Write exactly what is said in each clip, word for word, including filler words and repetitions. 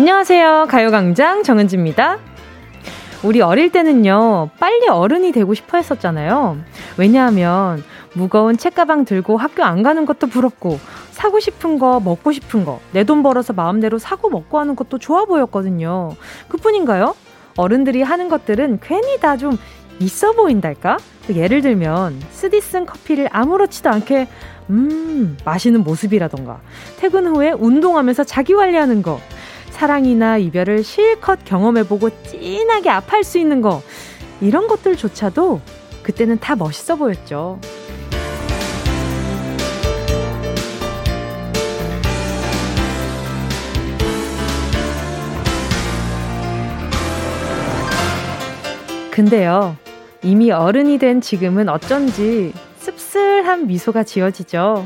안녕하세요. 가요광장 정은지입니다. 우리 어릴 때는요, 빨리 어른이 되고 싶어 했었잖아요. 왜냐하면 무거운 책가방 들고 학교 안 가는 것도 부럽고, 사고 싶은 거, 먹고 싶은 거, 내 돈 벌어서 마음대로 사고 먹고 하는 것도 좋아 보였거든요. 그뿐인가요? 어른들이 하는 것들은 괜히 다 좀 있어 보인달까? 예를 들면 쓰디쓴 커피를 아무렇지도 않게 음 마시는 모습이라던가, 퇴근 후에 운동하면서 자기관리하는 거, 사랑이나 이별을 실컷 경험해보고 찐하게 아파할 수 있는 거, 이런 것들조차도 그때는 다 멋있어 보였죠. 근데요, 이미 어른이 된 지금은 어쩐지 씁쓸한 미소가 지어지죠.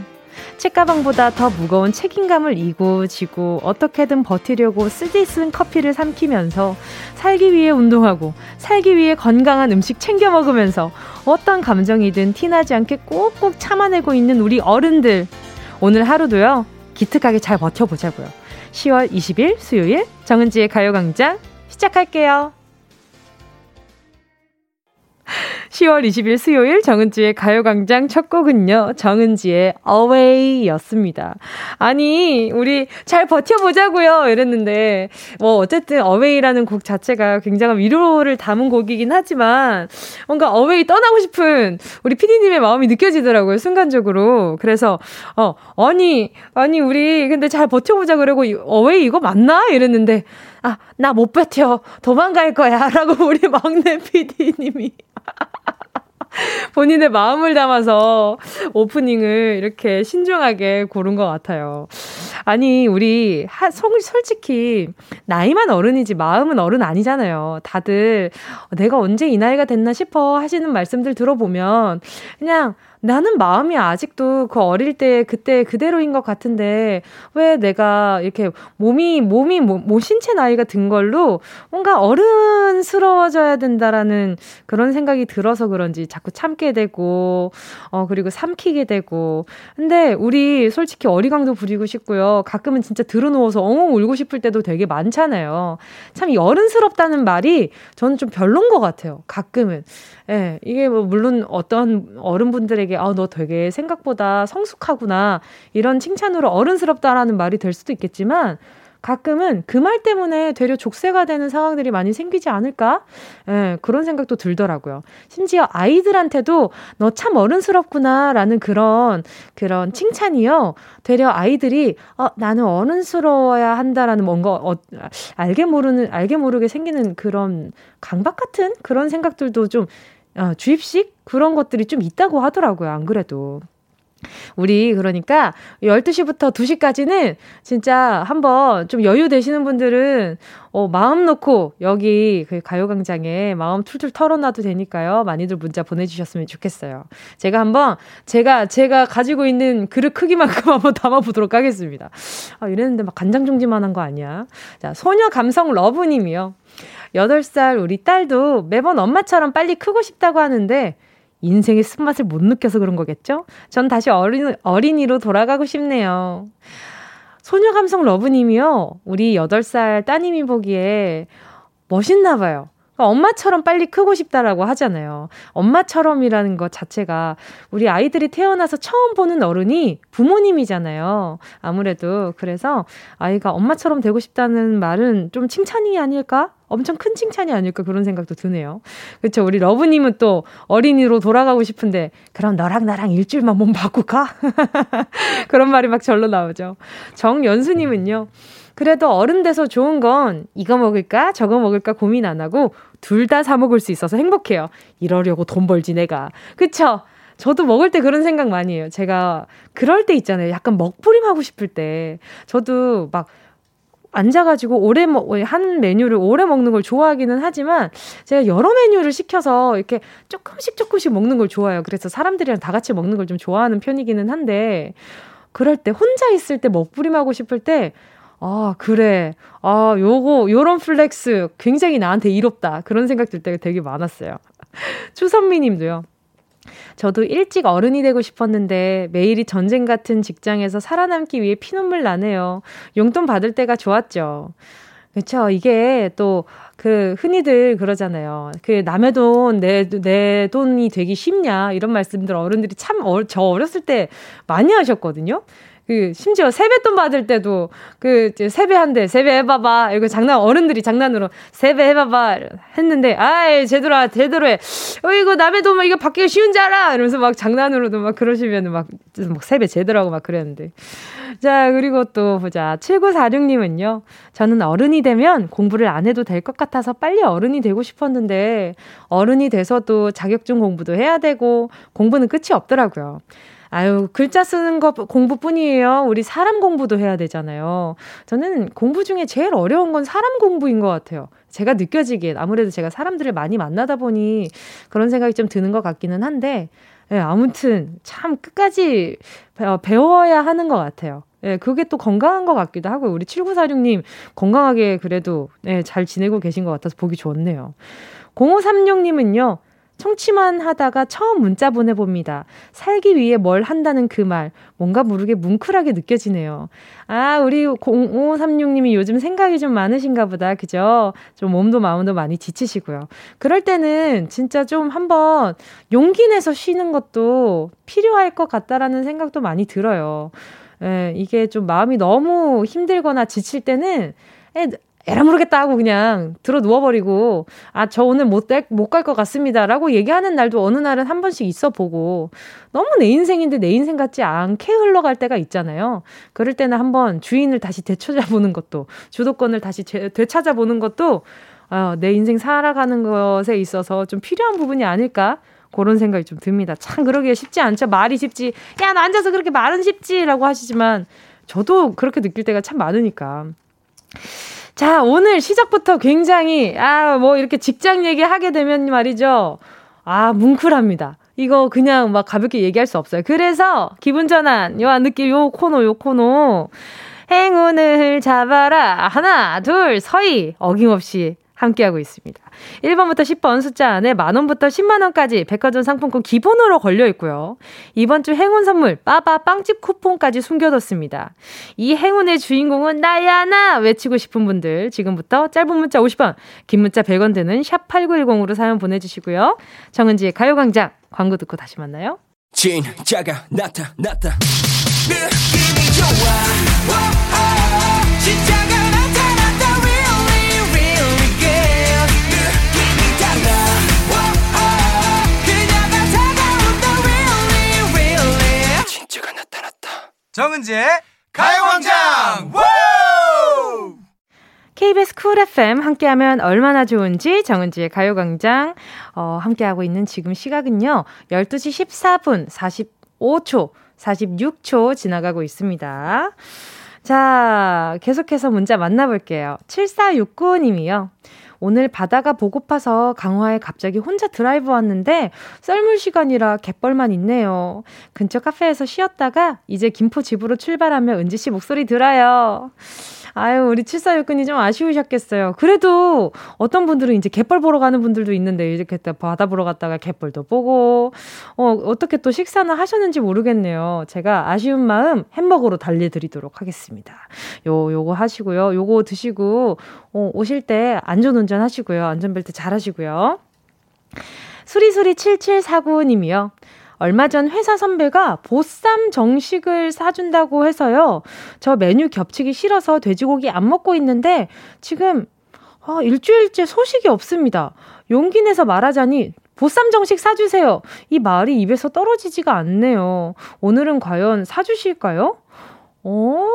책가방보다 더 무거운 책임감을 이고 지고 어떻게든 버티려고 쓰디쓴 커피를 삼키면서, 살기 위해 운동하고, 살기 위해 건강한 음식 챙겨 먹으면서 어떤 감정이든 티나지 않게 꼭꼭 참아내고 있는 우리 어른들, 오늘 하루도요 기특하게 잘 버텨보자고요. 시월 이십일 수요일 정은지의 가요광장 시작할게요. 시월 이십일 수요일 정은지의 가요광장 첫 곡은요, 정은지의 Away 였습니다. 아니, 우리 잘 버텨보자고요 이랬는데, 뭐 어쨌든 Away라는 곡 자체가 굉장한 위로를 담은 곡이긴 하지만, 뭔가 Away 떠나고 싶은 우리 피디님의 마음이 느껴지더라고요, 순간적으로. 그래서 어 아니 아니 우리 근데 잘 버텨보자 그러고 Away 이거 맞나? 이랬는데, 아, 나 못 버텨, 도망갈 거야 라고 우리 막내 피디님이 본인의 마음을 담아서 오프닝을 이렇게 신중하게 고른 것 같아요. 아니, 우리 하, 솔직히 나이만 어른이지 마음은 어른 아니잖아요. 다들 내가 언제 이 나이가 됐나 싶어 하시는 말씀들 들어보면, 그냥 나는 마음이 아직도 그 어릴 때 그때 그대로인 것 같은데, 왜 내가 이렇게 몸이, 몸이, 뭐, 뭐 신체 나이가 든 걸로 뭔가 어른스러워져야 된다라는 그런 생각이 들어서 그런지 자꾸 참게 되고, 어, 그리고 삼키게 되고. 근데 우리 솔직히 어리광도 부리고 싶고요. 가끔은 진짜 드러누워서 엉엉 울고 싶을 때도 되게 많잖아요. 참 이 어른스럽다는 말이 저는 좀 별론 것 같아요, 가끔은. 예, 이게 뭐, 물론 어떤 어른분들에게 아, 너 되게 생각보다 성숙하구나, 이런 칭찬으로 어른스럽다라는 말이 될 수도 있겠지만, 가끔은 그 말 때문에 되려 족쇄가 되는 상황들이 많이 생기지 않을까? 예, 그런 생각도 들더라고요. 심지어 아이들한테도 너 참 어른스럽구나라는 그런 그런 칭찬이요, 되려 아이들이 어, 나는 어른스러워야 한다라는 뭔가 어, 알게 모르는 알게 모르게 생기는 그런 강박 같은 그런 생각들도 좀 어, 주입식? 그런 것들이 좀 있다고 하더라고요, 안 그래도. 우리 그러니까 열두 시부터 두 시까지는 진짜 한번 좀 여유 되시는 분들은 어, 마음 놓고 여기 그 가요광장에 마음 툴툴 털어놔도 되니까요, 많이들 문자 보내주셨으면 좋겠어요. 제가 한번 제가 제가 가지고 있는 그릇 크기만큼 한번 담아보도록 하겠습니다. 아, 이랬는데 막 간장종지만 한 거 아니야. 자, 소녀감성 러브님이요. 여덟 살 우리 딸도 매번 엄마처럼 빨리 크고 싶다고 하는데 인생의 쓴맛을 못 느껴서 그런 거겠죠? 전 다시 어린, 어린이로 돌아가고 싶네요. 소녀감성 러브님이요, 우리 여덟 살 따님이 보기에 멋있나 봐요. 엄마처럼 빨리 크고 싶다라고 하잖아요. 엄마처럼이라는 것 자체가, 우리 아이들이 태어나서 처음 보는 어른이 부모님이잖아요, 아무래도. 그래서 아이가 엄마처럼 되고 싶다는 말은 좀 칭찬이 아닐까? 엄청 큰 칭찬이 아닐까? 그런 생각도 드네요. 그렇죠. 우리 러브님은 또 어린이로 돌아가고 싶은데, 그럼 너랑 나랑 일주일만 몸 바꿀까? 그런 말이 막 절로 나오죠. 정연수님은요, 그래도 어른 돼서 좋은 건 이거 먹을까 저거 먹을까 고민 안 하고 둘 다 사 먹을 수 있어서 행복해요. 이러려고 돈 벌지 내가. 그쵸? 저도 먹을 때 그런 생각 많이 해요. 제가 그럴 때 있잖아요, 약간 먹부림하고 싶을 때. 저도 막 앉아가지고 오래 먹, 한 메뉴를 오래 먹는 걸 좋아하기는 하지만, 제가 여러 메뉴를 시켜서 이렇게 조금씩 조금씩 먹는 걸 좋아해요. 그래서 사람들이랑 다 같이 먹는 걸 좀 좋아하는 편이기는 한데, 그럴 때 혼자 있을 때 먹부림하고 싶을 때, 아, 그래, 아, 요거, 요런 플렉스 굉장히 나한테 이롭다, 그런 생각 들 때가 되게 많았어요. 추선미 님도요, 저도 일찍 어른이 되고 싶었는데 매일이 전쟁 같은 직장에서 살아남기 위해 피눈물 나네요. 용돈 받을 때가 좋았죠. 그렇죠. 이게 또 그 흔히들 그러잖아요. 그 남의 돈, 내, 내 돈이 되기 쉽냐 이런 말씀들 어른들이 참 어, 저 어렸을 때 많이 하셨거든요. 그 심지어 세뱃돈 받을 때도 그 세배한대 세배해봐봐 이거 장난 어른들이 장난으로 세배해봐봐 했는데 아이 제대로야 제대로해 어 이거 남의 돈 막 이거 받기가 쉬운 줄 알아 이러면서 막 장난으로도 막 그러시면 막, 막 세배 제대로 하고 막 그랬는데. 자 그리고 또 보자 칠구사육님은요 저는 어른이 되면 공부를 안 해도 될 것 같아서 빨리 어른이 되고 싶었는데 어른이 돼서도 자격증 공부도 해야 되고 공부는 끝이 없더라고요. 아유, 글자 쓰는 거 공부뿐이에요. 우리 사람 공부도 해야 되잖아요. 저는 공부 중에 제일 어려운 건 사람 공부인 것 같아요. 제가 느껴지기엔 아무래도 제가 사람들을 많이 만나다 보니 그런 생각이 좀 드는 것 같기는 한데 예, 아무튼 참 끝까지 배워야 하는 것 같아요. 예, 그게 또 건강한 것 같기도 하고요. 우리 칠구사육님 건강하게 그래도 예, 잘 지내고 계신 것 같아서 보기 좋네요. 공오삼육님은요. 청취만 하다가 처음 문자 보내봅니다. 살기 위해 뭘 한다는 그 말 뭔가 모르게 뭉클하게 느껴지네요. 아 우리 공오삼육님이 요즘 생각이 좀 많으신가 보다. 그죠? 좀 몸도 마음도 많이 지치시고요. 그럴 때는 진짜 좀 한번 용기 내서 쉬는 것도 필요할 것 같다라는 생각도 많이 들어요. 에, 이게 좀 마음이 너무 힘들거나 지칠 때는 에, 에라 모르겠다 하고 그냥 들어 누워버리고 아 저 오늘 못 못 갈 것 같습니다 라고 얘기하는 날도 어느 날은 한 번씩 있어보고 너무 내 인생인데 내 인생 같지 않게 흘러갈 때가 있잖아요. 그럴 때는 한번 주인을 다시 되찾아보는 것도 주도권을 다시 제, 되찾아보는 것도 어, 내 인생 살아가는 것에 있어서 좀 필요한 부분이 아닐까 그런 생각이 좀 듭니다. 참 그러기가 쉽지 않죠. 말이 쉽지 야 나 앉아서 그렇게 말은 쉽지 라고 하시지만 저도 그렇게 느낄 때가 참 많으니까. 자, 오늘 시작부터 굉장히, 아, 뭐, 이렇게 직장 얘기하게 되면 말이죠. 아, 뭉클합니다. 이거 그냥 막 가볍게 얘기할 수 없어요. 그래서, 기분 전환, 요 느낌, 요 코너, 요 코너. 행운을 잡아라. 하나, 둘, 서희. 어김없이 함께하고 있습니다. 일 번부터 십 번 숫자 안에 만원부터 십만원까지 백화점 상품권 기본으로 걸려있고요. 이번 주 행운 선물 빠바 빵집 쿠폰까지 숨겨뒀습니다. 이 행운의 주인공은 나야 나 외치고 싶은 분들 지금부터 짧은 문자 오십 원 긴 문자 백 원 드는 샵팔구일공으로 사연 보내주시고요. 정은지의 가요광장 광고 듣고 다시 만나요. 진짜가 나타났다 느낌이 좋아 오오오. 진짜가 나타났다 정은지의 가요광장 케이비에스 쿨 에프엠 함께하면 얼마나 좋은지 정은지의 가요광장 어, 함께하고 있는 지금 시각은요 열두시 십사분 사십오초 사십육초 지나가고 있습니다. 자 계속해서 문자 만나볼게요. 칠사육구님이요 오늘 바다가 보고파서 강화에 갑자기 혼자 드라이브 왔는데 썰물 시간이라 갯벌만 있네요. 근처 카페에서 쉬었다가 이제 김포 집으로 출발하며 은지 씨 목소리 들어요. 아유 우리 칠사육군이 좀 아쉬우셨겠어요. 그래도 어떤 분들은 이제 갯벌 보러 가는 분들도 있는데 이렇게 바다 보러 갔다가 갯벌도 보고 어, 어떻게 또 식사는 하셨는지 모르겠네요. 제가 아쉬운 마음 햄버거로 달래드리도록 하겠습니다. 요, 요거 하시고요. 요거 드시고 어, 오실 때 안전운전 하시고요. 안전벨트 잘 하시고요. 수리수리 칠칠사구님이요. 얼마 전 회사 선배가 보쌈 정식을 사준다고 해서요. 저 메뉴 겹치기 싫어서 돼지고기 안 먹고 있는데 지금 아, 일주일째 소식이 없습니다. 용기 내서 말하자니 보쌈 정식 사주세요. 이 말이 입에서 떨어지지가 않네요. 오늘은 과연 사주실까요? 어?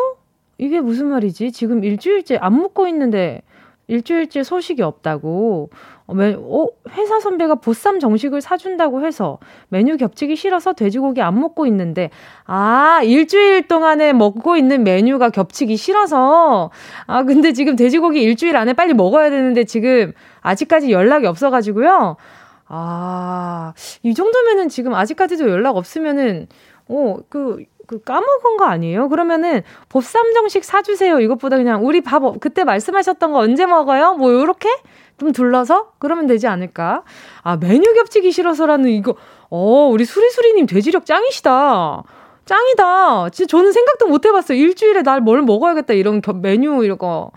이게 무슨 말이지? 지금 일주일째 안 먹고 있는데 일주일째 소식이 없다고. 어, 회사 선배가 보쌈 정식을 사준다고 해서 메뉴 겹치기 싫어서 돼지고기 안 먹고 있는데 아 일주일 동안에 먹고 있는 메뉴가 겹치기 싫어서 아 근데 지금 돼지고기 일주일 안에 빨리 먹어야 되는데 지금 아직까지 연락이 없어가지고요. 아, 이 정도면은 지금 아직까지도 연락 없으면은 어, 그... 그 까먹은 거 아니에요? 그러면은 보쌈 정식 사주세요. 이것보다 그냥 우리 밥 그때 말씀하셨던 거 언제 먹어요? 뭐 요렇게 좀 둘러서 그러면 되지 않을까? 아 메뉴 겹치기 싫어서라는 이거 어 우리 수리수리님 돼지력 짱이시다. 짱이다. 진짜 저는 생각도 못 해봤어요. 일주일에 날 뭘 먹어야겠다 이런 겨, 메뉴 이런 거.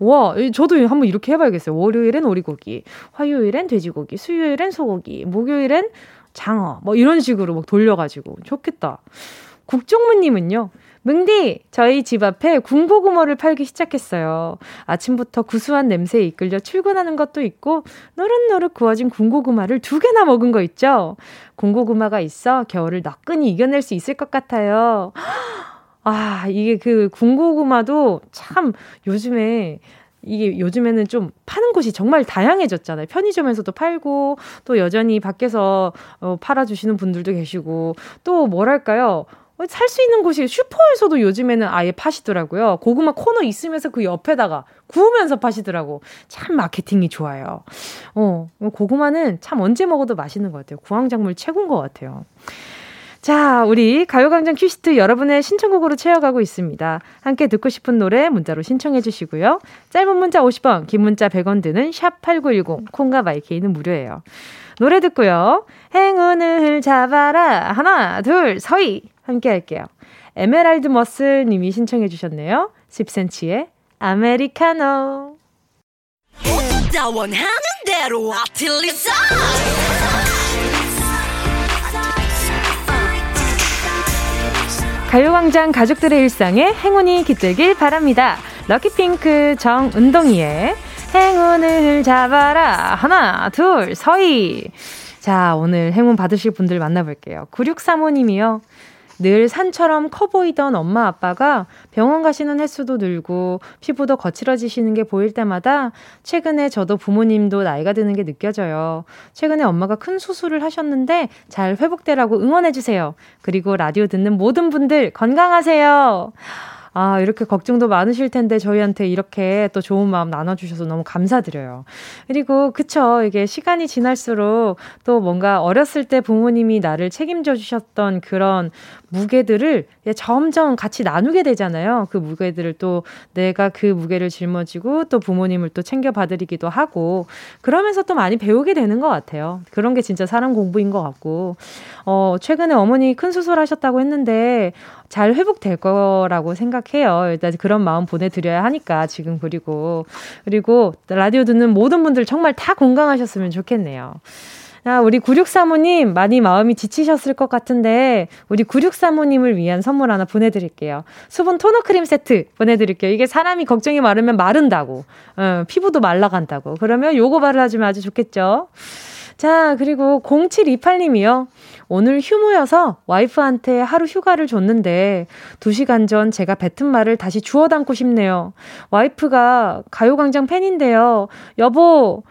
와, 저도 한번 이렇게 해봐야겠어요. 월요일엔 오리고기, 화요일엔 돼지고기, 수요일엔 소고기, 목요일엔 장어, 뭐 이런 식으로 막 돌려가지고. 좋겠다. 국종무님은요, 뭉디, 저희 집 앞에 군고구마를 팔기 시작했어요. 아침부터 구수한 냄새에 이끌려 출근하는 것도 있고, 노릇노릇 구워진 군고구마를 두 개나 먹은 거 있죠? 군고구마가 있어 겨울을 너끈히 이겨낼 수 있을 것 같아요. 아, 이게 그 군고구마도 참 요즘에, 이게 요즘에는 좀 파는 곳이 정말 다양해졌잖아요. 편의점에서도 팔고, 또 여전히 밖에서 어, 팔아주시는 분들도 계시고, 또 뭐랄까요? 살 수 있는 곳이 슈퍼에서도 요즘에는 아예 파시더라고요. 고구마 코너 있으면서 그 옆에다가 구우면서 파시더라고. 참 마케팅이 좋아요. 어, 고구마는 참 언제 먹어도 맛있는 것 같아요. 구황작물 최고인 것 같아요. 자, 우리 가요광장 큐시트 여러분의 신청곡으로 채워가고 있습니다. 함께 듣고 싶은 노래 문자로 신청해 주시고요. 짧은 문자 오십 원, 긴 문자 백 원 드는 샵팔구일공, 콩과 마이케이는 무료예요. 노래 듣고요. 행운을 잡아라. 하나, 둘, 서희. 함께 할게요. 에메랄드 머슬 님이 신청해 주셨네요. 십 센티미터의 아메리카노. 혼자 원하는 대로 아틀리사. 가요광장 가족들의 일상에 행운이 깃들길 바랍니다. 럭키핑크 정은동이의 행운을 잡아라. 하나, 둘, 서희. 자, 오늘 행운 받으실 분들 만나볼게요. 구육삼오 님이요. 늘 산처럼 커 보이던 엄마 아빠가 병원 가시는 횟수도 늘고 피부도 거칠어지시는 게 보일 때마다 최근에 저도 부모님도 나이가 드는 게 느껴져요. 최근에 엄마가 큰 수술을 하셨는데 잘 회복되라고 응원해주세요. 그리고 라디오 듣는 모든 분들 건강하세요. 아, 이렇게 걱정도 많으실 텐데 저희한테 이렇게 또 좋은 마음 나눠주셔서 너무 감사드려요. 그리고 그쵸, 이게 시간이 지날수록 또 뭔가 어렸을 때 부모님이 나를 책임져 주셨던 그런 무게들을 점점 같이 나누게 되잖아요. 그 무게들을 또 내가 그 무게를 짊어지고 또 부모님을 또 챙겨봐드리기도 하고, 그러면서 또 많이 배우게 되는 것 같아요. 그런 게 진짜 사람 공부인 것 같고, 어, 최근에 어머니 큰 수술하셨다고 했는데 잘 회복될 거라고 생각해요. 일단 그런 마음 보내드려야 하니까 지금. 그리고 그리고 라디오 듣는 모든 분들 정말 다 건강하셨으면 좋겠네요. 아, 우리 구육삼오 님 많이 마음이 지치셨을 것 같은데 우리 구육삼오 님을 위한 선물 하나 보내드릴게요. 수분 토너 크림 세트 보내드릴게요. 이게 사람이 걱정이 많으면 마른다고, 어, 피부도 말라간다고. 그러면 요거 발라주면 아주 좋겠죠. 자, 그리고 공칠이팔 님이요. 오늘 휴무여서 와이프한테 하루 휴가를 줬는데 두 시간 전 제가 뱉은 말을 다시 주워 담고 싶네요. 와이프가 가요광장 팬인데요. 여보,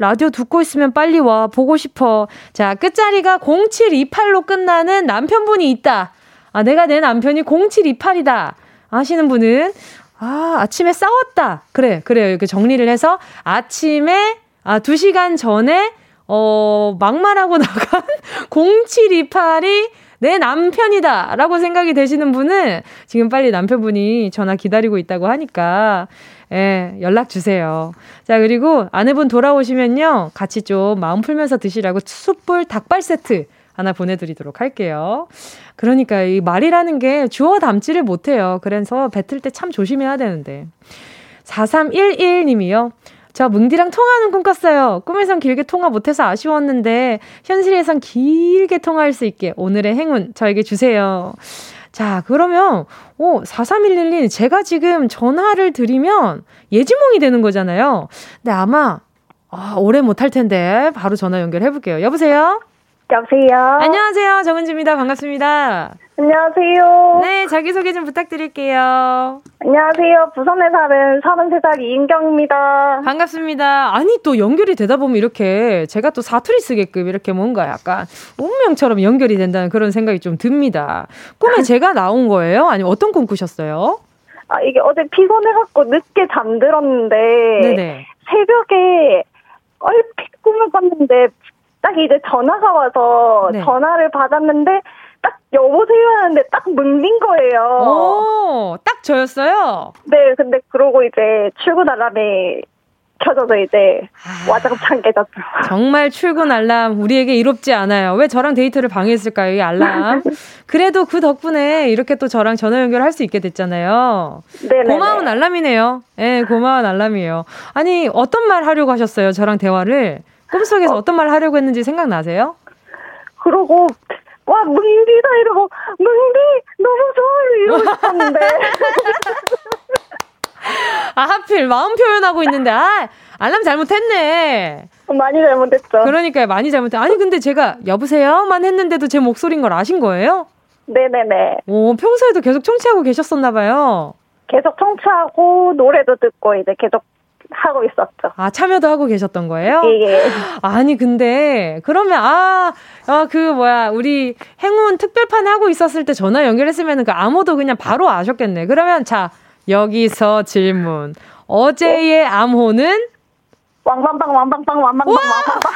라디오 듣고 있으면 빨리 와. 보고 싶어. 자, 끝자리가 공칠이팔로 끝나는 남편분이 있다. 아, 내가 내 남편이 공칠이팔이다. 아시는 분은, 아, 아침에 싸웠다. 그래, 그래요. 이렇게 정리를 해서 아침에, 아, 두 시간 전에 어, 막말하고 나간 공칠이팔이 내 남편이다 라고 생각이 되시는 분은 지금 빨리 남편분이 전화 기다리고 있다고 하니까, 예, 연락 주세요. 자, 그리고 아내분 돌아오시면요, 같이 좀 마음 풀면서 드시라고 숯불 닭발 세트 하나 보내드리도록 할게요. 그러니까 이 말이라는 게 주워 담지를 못해요. 그래서 뱉을 때 참 조심해야 되는데. 사삼일일 님이요. 저 뭉디랑 통화하는 꿈 꿨어요. 꿈에선 길게 통화 못해서 아쉬웠는데 현실에선 길게 통화할 수 있게 오늘의 행운 저에게 주세요. 자, 그러면 오, 사삼일일 님, 제가 지금 전화를 드리면 예지몽이 되는 거잖아요. 근데 아마 아, 오래 못할 텐데 바로 전화 연결해볼게요. 여보세요? 여보세요? 안녕하세요. 정은지입니다. 반갑습니다. 안녕하세요. 네, 자기소개 좀 부탁드릴게요. 안녕하세요. 부산에 사는 서른세 살 이인경입니다. 반갑습니다. 아니, 또 연결이 되다 보면 이렇게 제가 또 사투리 쓰게끔 이렇게 뭔가 약간 운명처럼 연결이 된다는 그런 생각이 좀 듭니다. 꿈에 제가 나온 거예요? 아니면 어떤 꿈 꾸셨어요? 아, 이게 어제 피곤해갖고 늦게 잠들었는데, 네네, 새벽에 얼핏 꿈을 꿨는데 딱 이제 전화가 와서, 네, 전화를 받았는데 딱 여보세요 하는데 딱 뭉린 거예요. 오, 딱 저였어요? 네, 근데 그러고 이제 출근 알람이 켜져서 이제 아, 와장창 깨졌죠. 정말 출근 알람 우리에게 이롭지 않아요. 왜 저랑 데이트를 방해했을까요, 이 알람. 그래도 그 덕분에 이렇게 또 저랑 전화 연결할 수 있게 됐잖아요. 네네네. 고마운 알람이네요. 네, 고마운 알람이에요. 아니, 어떤 말 하려고 하셨어요? 저랑 대화를 꿈속에서 어. 어떤 말 하려고 했는지 생각나세요? 그러고 와, 문디다 이러고 문디 너무 좋아요 이러고 싶었는데. 아, 하필 마음 표현하고 있는데, 아, 알람 잘못했네. 많이 잘못했죠. 그러니까요, 많이 잘못했. 아니, 근데 제가 여보세요만 했는데도 제 목소리인 걸 아신 거예요? 네네네. 오, 평소에도 계속 청취하고 계셨었나봐요. 계속 청취하고 노래도 듣고 이제 계속 하고 있었죠. 아, 참여도 하고 계셨던 거예요? 예. 아니, 근데 그러면 아, 아, 그 뭐야, 우리 행운 특별판 하고 있었을 때 전화 연결했으면 그 암호도 그냥 바로 아셨겠네. 그러면 자, 여기서 질문. 어제의 암호는? 왕방방, 왕방방, 왕방방, 왕방방.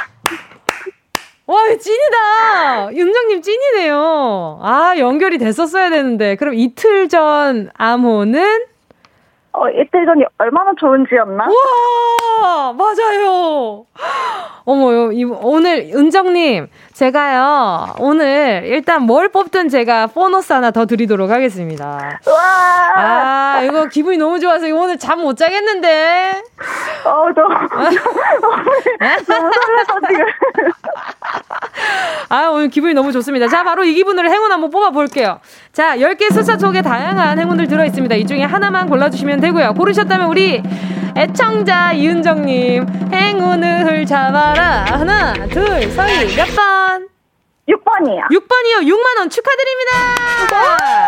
와, 찐이다. 윤정님 찐이네요. 아, 연결이 됐었어야 되는데. 그럼 이틀 전 암호는? 어, 이틀 전이 얼마나 좋은지였나? 우와, 맞아요. 어머, 이, 오늘, 은정님, 제가요, 오늘, 일단 뭘 뽑든 제가 보너스 하나 더 드리도록 하겠습니다. 우와! 아, 이거 기분이 너무 좋아서 오늘 잠 못 자겠는데? 어, 저, 너무 설레서 지금. 아, 오늘 기분이 너무 좋습니다. 자, 바로 이 기분으로 행운 한번 뽑아볼게요. 자, 열 개 숫자 속에 다양한 행운들 들어있습니다. 이 중에 하나만 골라주시면 되고요. 고르셨다면 우리 애청자 이은정님, 행운을 잡아라. 하나, 둘, 서희, 몇 번? 육 번이요. 육 번이요. 육만 원 축하드립니다.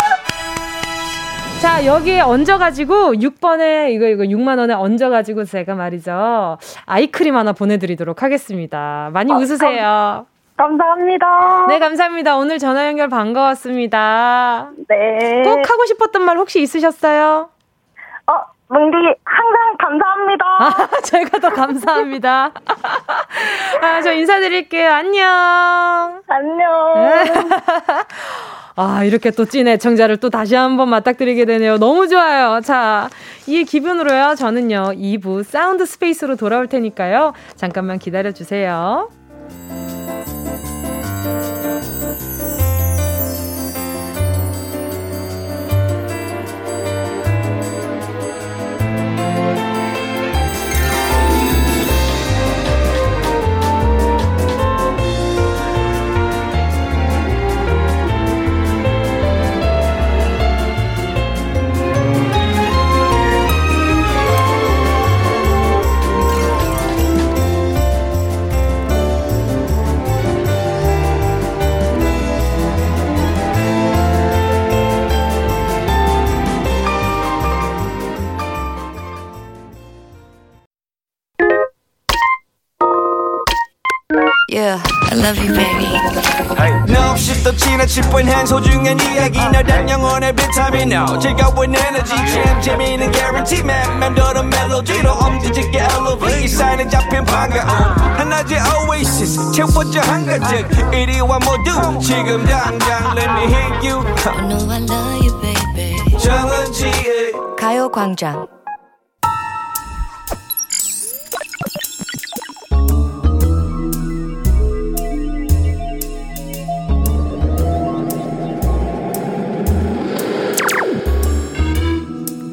자, 여기에 얹어가지고, 육 번에, 이거, 이거, 육만 원에 얹어가지고, 제가 말이죠, 아이크림 하나 보내드리도록 하겠습니다. 많이 어, 웃으세요. 감... 감사합니다. 네, 감사합니다. 오늘 전화 연결 반가웠습니다. 네. 꼭 하고 싶었던 말 혹시 있으셨어요? 어, 뭉디, 항상 감사합니다. 아, 제가 더 감사합니다. 아, 저 인사드릴게요. 안녕. 안녕. 아, 이렇게 또 찐 애청자를 또 다시 한번 맞닥뜨리게 되네요. 너무 좋아요. 자, 이 기분으로요, 저는요, 이 부 사운드 스페이스로 돌아올 테니까요. 잠깐만 기다려주세요. Yeah, I love you, baby. No, she's the 지나칠 뻔한 소중한 이야기. 날 영혼의 비타민 now. 즐거운 에너지 참 재미있는 guarantee man. 만들어 멜로디로 엉디지게 엘로브. 이 사인에 잡힌 반가움. 한낮의 oasis 채워져 한가득. 이리와 모두 지금 당장. Let me hit you. I know I love you, baby. 정은지의 가요광장.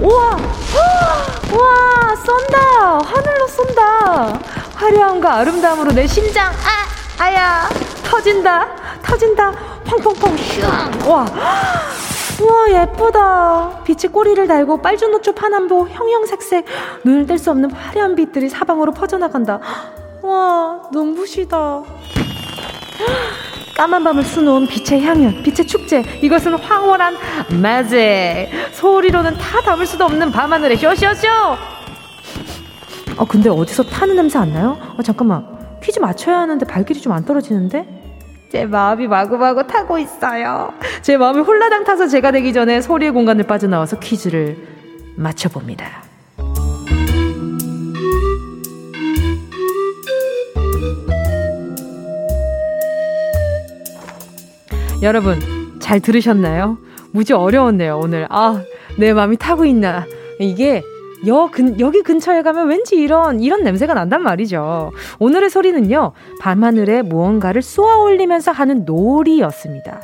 우와! 우와! 쏜다! 하늘로 쏜다! 화려함과 아름다움으로 내 심장, 아! 아야! 터진다! 터진다! 펑펑펑! 슝! 우와! 우와, 예쁘다! 빛이 꼬리를 달고 빨주노초 파남보 형형색색 눈을 뗄 수 없는 화려한 빛들이 사방으로 퍼져나간다. 우와, 눈부시다. 까만 밤을 수놓은 빛의 향연, 빛의 축제, 이것은 황홀한 매직. 소리로는 다 담을 수도 없는 밤하늘의 쇼쇼쇼. 아, 근데 어디서 타는 냄새 안 나요? 아, 잠깐만, 퀴즈 맞춰야 하는데 발길이 좀 안 떨어지는데? 제 마음이 마구마구 타고 있어요. 제 마음이 홀라당 타서 제가 되기 전에 소리의 공간을 빠져나와서 퀴즈를 맞춰봅니다. 여러분, 잘 들으셨나요? 무지 어려웠네요, 오늘. 아, 내 마음이 타고 있나. 이게 여, 근, 여기 근처에 가면 왠지 이런 이런 냄새가 난단 말이죠. 오늘의 소리는요, 밤하늘에 무언가를 쏘아올리면서 하는 놀이였습니다.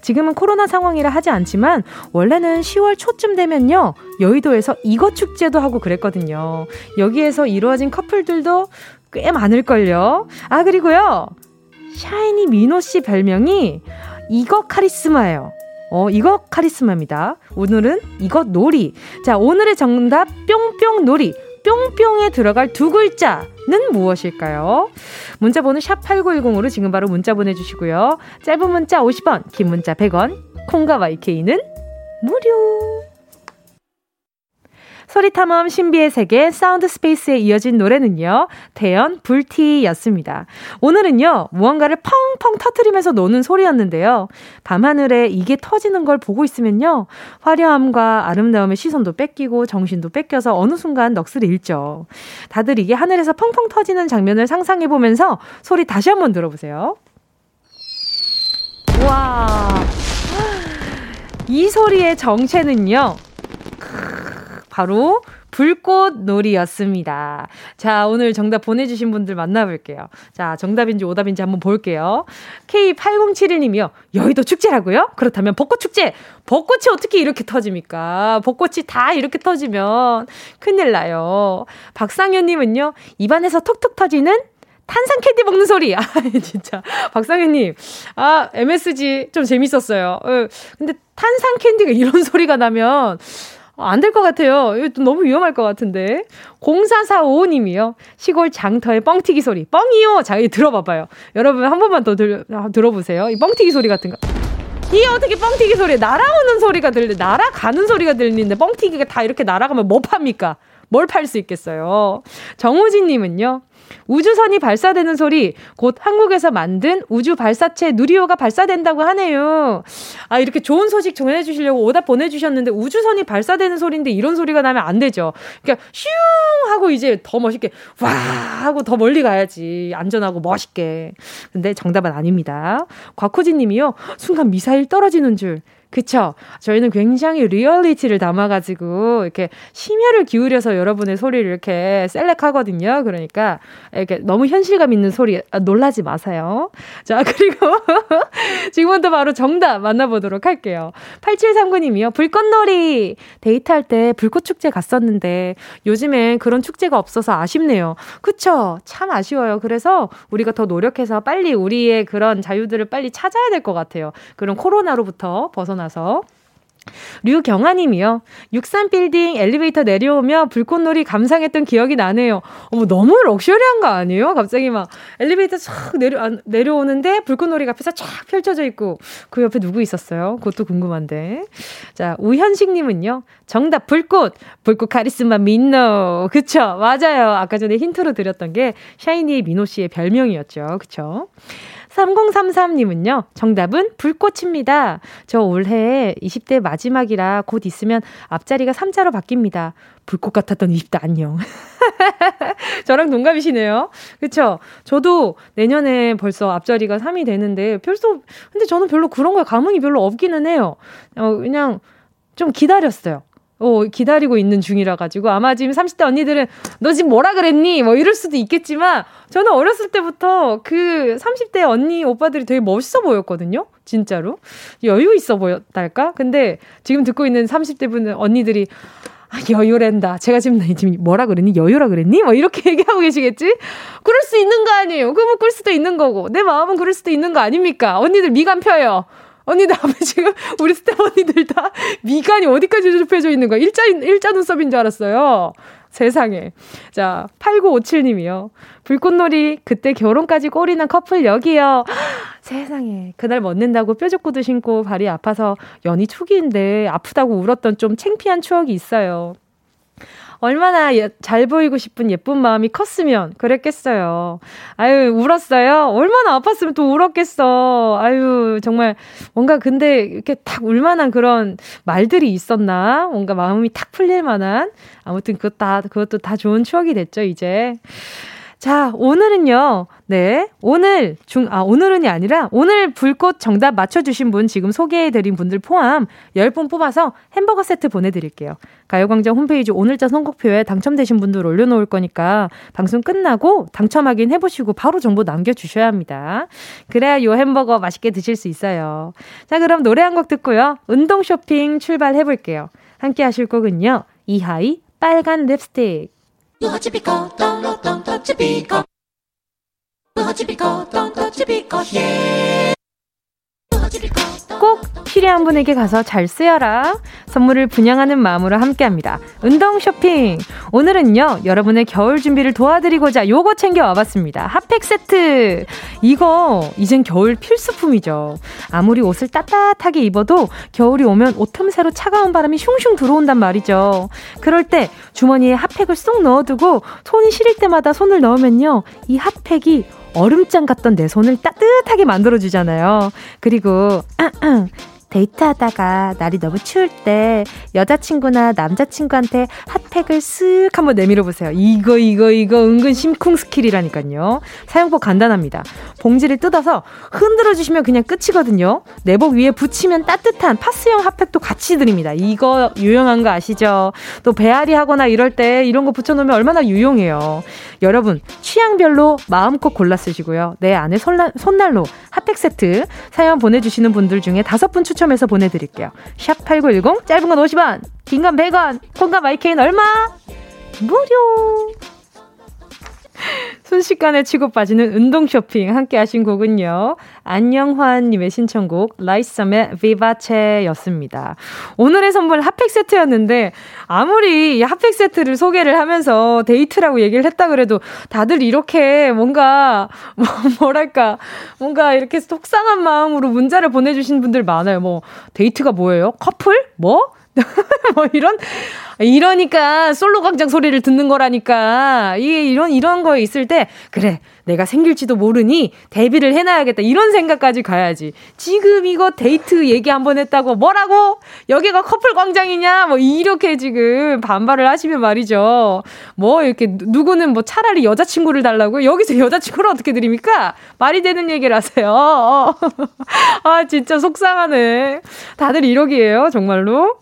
지금은 코로나 상황이라 하지 않지만 원래는 시월 초쯤 되면요, 여의도에서 이것 축제도 하고 그랬거든요. 여기에서 이루어진 커플들도 꽤 많을걸요. 아, 그리고요, 샤이니 민호 씨 별명이 이것 카리스마예요. 어, 이거 카리스마입니다. 오늘은 이것 놀이. 자, 오늘의 정답, 뿅뿅 놀이. 뿅뿅에 들어갈 두 글자는 무엇일까요? 문자 번호 샵 팔구일공으로 지금 바로 문자 보내주시고요. 짧은 문자 오십 원, 긴 문자 백 원, 콩과 와이케이는 무료. 소리탐험 신비의 세계 사운드 스페이스에 이어진 노래는요, 태연 불티였습니다. 오늘은요, 무언가를 펑펑 터뜨리면서 노는 소리였는데요, 밤하늘에 이게 터지는 걸 보고 있으면요, 화려함과 아름다움의 시선도 뺏기고 정신도 뺏겨서 어느 순간 넋을 잃죠. 다들 이게 하늘에서 펑펑 터지는 장면을 상상해보면서 소리 다시 한번 들어보세요. 와, 이 소리의 정체는요, 바로 불꽃놀이였습니다. 자, 오늘 정답 보내주신 분들 만나볼게요. 자, 정답인지 오답인지 한번 볼게요. 케이 팔공칠이 님이요. 여의도 축제라고요? 그렇다면 벚꽃축제! 벚꽃이 어떻게 이렇게 터집니까? 벚꽃이 다 이렇게 터지면 큰일 나요. 박상현 님은요, 입안에서 톡톡 터지는 탄산 캔디 먹는 소리. 아, 진짜. 박상현님, 아, 엠에스지 좀 재밌었어요. 근데 탄산 캔디가 이런 소리가 나면 안 될 것 같아요. 이거 너무 위험할 것 같은데. 공사사오오 님이요. 시골 장터의 뻥튀기 소리. 뻥이요. 자, 이 들어봐봐요. 여러분, 한 번만 더 들, 들어보세요. 이 뻥튀기 소리 같은 거. 이게 어떻게 뻥튀기 소리, 날아오는 소리가 들리, 날아가는 소리가 들리는데 뻥튀기가 다 이렇게 날아가면 뭐 팝니까? 뭘 팔 수 있겠어요? 정우진님은요, 우주선이 발사되는 소리. 곧 한국에서 만든 우주 발사체 누리호가 발사된다고 하네요. 아, 이렇게 좋은 소식 전해주시려고 오답 보내주셨는데 우주선이 발사되는 소리인데 이런 소리가 나면 안 되죠. 그러니까 슝 하고 이제 더 멋있게 와 하고 더 멀리 가야지, 안전하고 멋있게. 근데 정답은 아닙니다. 곽호진님이요, 순간 미사일 떨어지는 줄. 그쵸? 저희는 굉장히 리얼리티를 담아가지고 이렇게 심혈을 기울여서 여러분의 소리를 이렇게 셀렉하거든요. 그러니까 이렇게 너무 현실감 있는 소리, 아, 놀라지 마세요. 자, 그리고 지금부터 바로 정답 만나보도록 할게요. 팔칠삼구 님이요. 불꽃놀이. 데이트할 때 불꽃축제 갔었는데 요즘엔 그런 축제가 없어서 아쉽네요. 그쵸? 참 아쉬워요. 그래서 우리가 더 노력해서 빨리 우리의 그런 자유들을 빨리 찾아야 될 것 같아요. 그런 코로나로부터 벗어나 나서. 류경아님이요. 육십삼 빌딩 엘리베이터 내려오며 불꽃놀이 감상했던 기억이 나네요. 어머, 너무 럭셔리한 거 아니에요? 갑자기 막 엘리베이터 쫙 내려, 아, 내려오는데 불꽃놀이 앞에서 쫙 펼쳐져 있고 그 옆에 누구 있었어요? 그것도 궁금한데. 자, 우현식님은요, 정답 불꽃. 불꽃 카리스마 민노. 그쵸? 맞아요. 아까 전에 힌트로 드렸던 게 샤이니의 민호 씨의 별명이었죠. 그쵸? 삼공삼삼 님은요. 정답은 불꽃입니다. 저 올해 이십 대 마지막이라 곧 있으면 앞자리가 삼자로 바뀝니다. 불꽃 같았던 이십 대 안녕. 저랑 동갑이시네요. 그쵸? 저도 내년에 벌써 앞자리가 삼이 되는데 별로, 근데 저는 별로 그런 거에 감흥이 별로 없기는 해요. 어, 그냥 좀 기다렸어요. 어, 기다리고 있는 중이라 가지고 아마 지금 삼십 대 언니들은 너 지금 뭐라 그랬니? 뭐 이럴 수도 있겠지만 저는 어렸을 때부터 그 삼십 대 언니 오빠들이 되게 멋있어 보였거든요. 진짜로 여유 있어 보였달까? 근데 지금 듣고 있는 삼십 대 분 언니들이 아, 여유랜다. 제가 지금 나 지금 뭐라 그랬니? 여유라 그랬니? 뭐 이렇게 얘기하고 계시겠지? 그럴 수 있는 거 아니에요. 그러면 그럴 수도 있는 거고 내 마음은 그럴 수도 있는 거 아닙니까? 언니들 미간 펴요. 언니들 앞에 지금 우리 스텝 언니들 다 미간이 어디까지 좁혀져 있는 거야. 일자, 일자 눈썹인 줄 알았어요. 세상에. 자, 팔구오칠 님이요. 불꽃놀이 그때 결혼까지 꼬리난 커플 여기요. 세상에. 그날 멋낸다고 뾰족구두 신고 발이 아파서 연이 초기인데 아프다고 울었던 좀 창피한 추억이 있어요. 얼마나 예, 잘 보이고 싶은 예쁜 마음이 컸으면 그랬겠어요. 아유, 울었어요? 얼마나 아팠으면 또 울었겠어. 아유, 정말 뭔가 근데 이렇게 탁 울만한 그런 말들이 있었나? 뭔가 마음이 탁 풀릴 만한? 아무튼 그것 다, 그것도 다 좋은 추억이 됐죠, 이제. 자, 오늘은요. 네. 오늘 중, 아, 오늘은이 아니라 오늘 불꽃 정답 맞춰주신 분 지금 소개해드린 분들 포함 열 분 뽑아서 햄버거 세트 보내드릴게요. 가요광장 홈페이지 오늘자 선곡표에 당첨되신 분들 올려놓을 거니까 방송 끝나고 당첨 확인 해보시고 바로 정보 남겨주셔야 합니다. 그래야 요 햄버거 맛있게 드실 수 있어요. 자, 그럼 노래 한 곡 듣고요. 운동 쇼핑 출발해볼게요. 함께 하실 곡은요. 이하이 빨간 립스틱. 꼭 필요한 분에게 가서 잘 쓰여라. 선물을 분양하는 마음으로 함께합니다. 운동 쇼핑. 오늘은요, 여러분의 겨울 준비를 도와드리고자 요거 챙겨와봤습니다. 핫팩 세트. 이거 이젠 겨울 필수품이죠. 아무리 옷을 따뜻하게 입어도 겨울이 오면 옷 틈새로 차가운 바람이 슝슝 들어온단 말이죠. 그럴 때 주머니에 핫팩을 쏙 넣어두고 손이 시릴 때마다 손을 넣으면요, 이 핫팩이 얼음장 같던 내 손을 따뜻하게 만들어주잖아요. 그리고 데이트하다가 날이 너무 추울 때 여자친구나 남자친구한테 핫팩을 쓱 한번 내밀어보세요. 이거 이거 이거 은근 심쿵 스킬이라니까요. 사용법 간단합니다. 봉지를 뜯어서 흔들어주시면 그냥 끝이거든요. 내복 위에 붙이면 따뜻한 파스형 핫팩도 같이 드립니다. 이거 유용한 거 아시죠? 또 배앓이 하거나 이럴 때 이런 거 붙여놓으면 얼마나 유용해요. 여러분 취향별로 마음껏 골라 쓰시고요. 내 안에 손라, 손난로 핫팩 세트 사연 보내주시는 분들 중에 다섯 분 추천 에서 보내드릴게요. 샵 팔구일공 짧은 건 오십 원 긴 건 백 원 콩과 마이케인 얼마? 무료. 순식간에 치고 빠지는 운동 쇼핑 함께 하신 곡은요, 안영환님의 신청곡 라이썸의 비바체였습니다. 오늘의 선물 핫팩 세트였는데 아무리 이 핫팩 세트를 소개를 하면서 데이트라고 얘기를 했다 그래도 다들 이렇게 뭔가 뭐, 뭐랄까 뭔가 이렇게 속상한 마음으로 문자를 보내주신 분들 많아요. 뭐 데이트가 뭐예요? 커플? 뭐? 뭐 이런 이러니까 솔로 광장 소리를 듣는 거라니까 이 이런 이런 거에 있을 때 그래 내가 생길지도 모르니 대비를 해놔야겠다 이런 생각까지 가야지. 지금 이거 데이트 얘기 한번 했다고 뭐라고 여기가 커플 광장이냐 뭐 이렇게 지금 반발을 하시면 말이죠. 뭐 이렇게 누구는 뭐 차라리 여자친구를 달라고 여기서 여자친구를 어떻게 드립니까? 말이 되는 얘기를 하세요. 아 진짜 속상하네. 다들 이러기예요 정말로.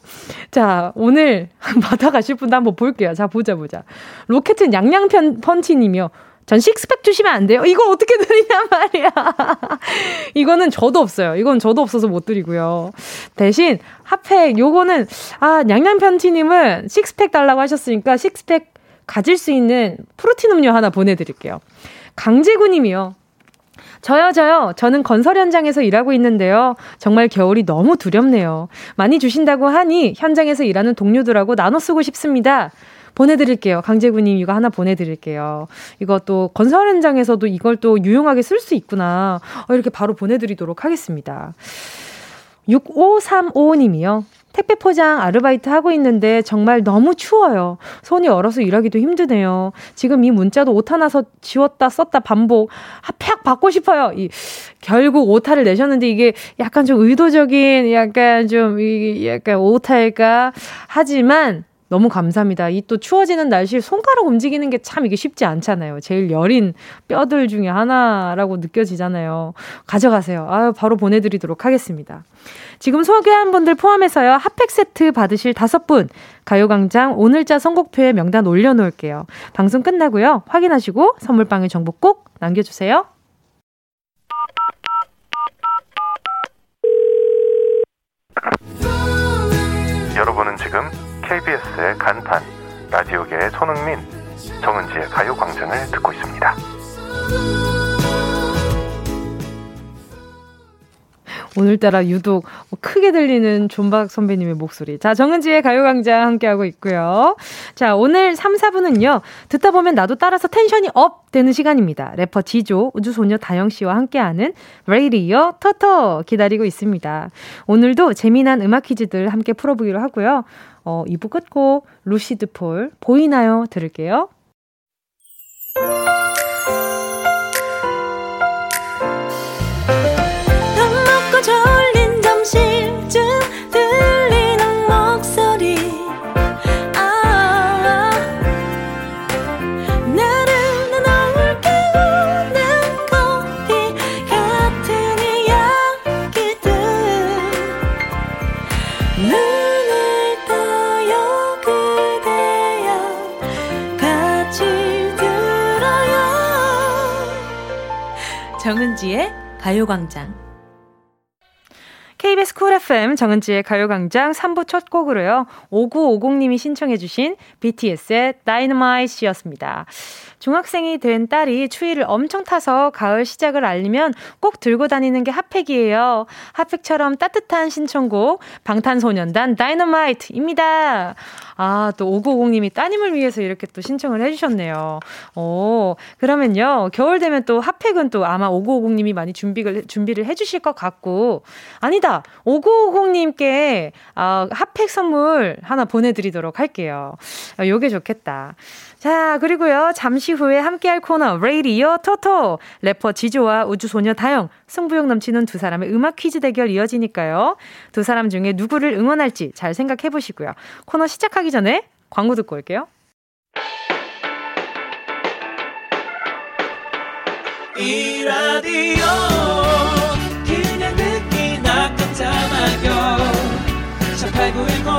자 오늘 받아가실 분도 한번 볼게요. 자 보자 보자. 로켓은 양양펀치님이요. 전 식스팩 주시면 안 돼요? 이걸 어떻게 드리냐 말이야. 이거는 저도 없어요. 이건 저도 없어서 못 드리고요. 대신 핫팩 요거는 아 양양편티님은 식스팩 달라고 하셨으니까 식스팩 가질 수 있는 프로틴 음료 하나 보내드릴게요. 강재구님이요. 저요 저요 저는 건설 현장에서 일하고 있는데요. 정말 겨울이 너무 두렵네요. 많이 주신다고 하니 현장에서 일하는 동료들하고 나눠 쓰고 싶습니다. 보내드릴게요. 강재구님 이거 하나 보내드릴게요. 이거 또 건설 현장에서도 이걸 또 유용하게 쓸 수 있구나. 이렇게 바로 보내드리도록 하겠습니다. 육오삼오님이요. 택배 포장 아르바이트 하고 있는데 정말 너무 추워요. 손이 얼어서 일하기도 힘드네요. 지금 이 문자도 오타 나서 지웠다 썼다 반복. 핫팩 받고 싶어요. 이, 결국 오타를 내셨는데 이게 약간 좀 의도적인 약간 좀 이, 약간 오타일까? 하지만 너무 감사합니다. 이 또 추워지는 날씨에 손가락 움직이는 게 참 이게 쉽지 않잖아요. 제일 여린 뼈들 중에 하나라고 느껴지잖아요. 가져가세요. 아유, 바로 보내드리도록 하겠습니다. 지금 소개한 분들 포함해서요. 핫팩 세트 받으실 다섯 분. 가요광장 오늘자 선곡표에 명단 올려놓을게요. 방송 끝나고요. 확인하시고 선물방에 정보 꼭 남겨주세요. 여러분은 지금 케이비에스의 간판, 라디오계의 손흥민, 정은지의 가요광장을 듣고 있습니다. 오늘따라 유독 크게 들리는 존박 선배님의 목소리. 자, 정은지의 가요광장 함께하고 있고요. 자, 오늘 삼, 사 부는요. 듣다 보면 나도 따라서 텐션이 업 되는 시간입니다. 래퍼 지조, 우주소녀 다영 씨와 함께하는 라디오 토토 기다리고 있습니다. 오늘도 재미난 음악 퀴즈들 함께 풀어보기로 하고요. 어, 이 부 끝곡 루시드 폴 보이나요? 들을게요. 정은지의 가요광장 케이비에스 쿨 에프엠 정은지의 가요광장 삼 부 첫 곡으로요. 오구오공님이 신청해 주신 비티에스의 다이너마이트였습니다. 중학생이 된 딸이 추위를 엄청 타서 가을 시작을 알리면 꼭 들고 다니는 게 핫팩이에요. 핫팩처럼 따뜻한 신청곡 방탄소년단 다이너마이트입니다. 아, 또 오구오공님이 따님을 위해서 이렇게 또 신청을 해주셨네요. 오, 그러면요. 겨울 되면 또 핫팩은 또 아마 오구오공님이 많이 준비를, 준비를 해주실 것 같고 아니다. 오구오공님께 어, 핫팩 선물 하나 보내드리도록 할게요. 요게 좋겠다. 자, 그리고요. 잠시 후에 함께할 코너 라디오 토토. 래퍼 지조와 우주소녀 다영, 승부욕 넘치는 두 사람의 음악 퀴즈 대결 이어지니까요. 두 사람 중에 누구를 응원할지 잘 생각해보시고요. 코너 시작하기 전에 광고 듣고 올게요. 이 라디오 그냥 듣기나 깜짝마요 일팔구일공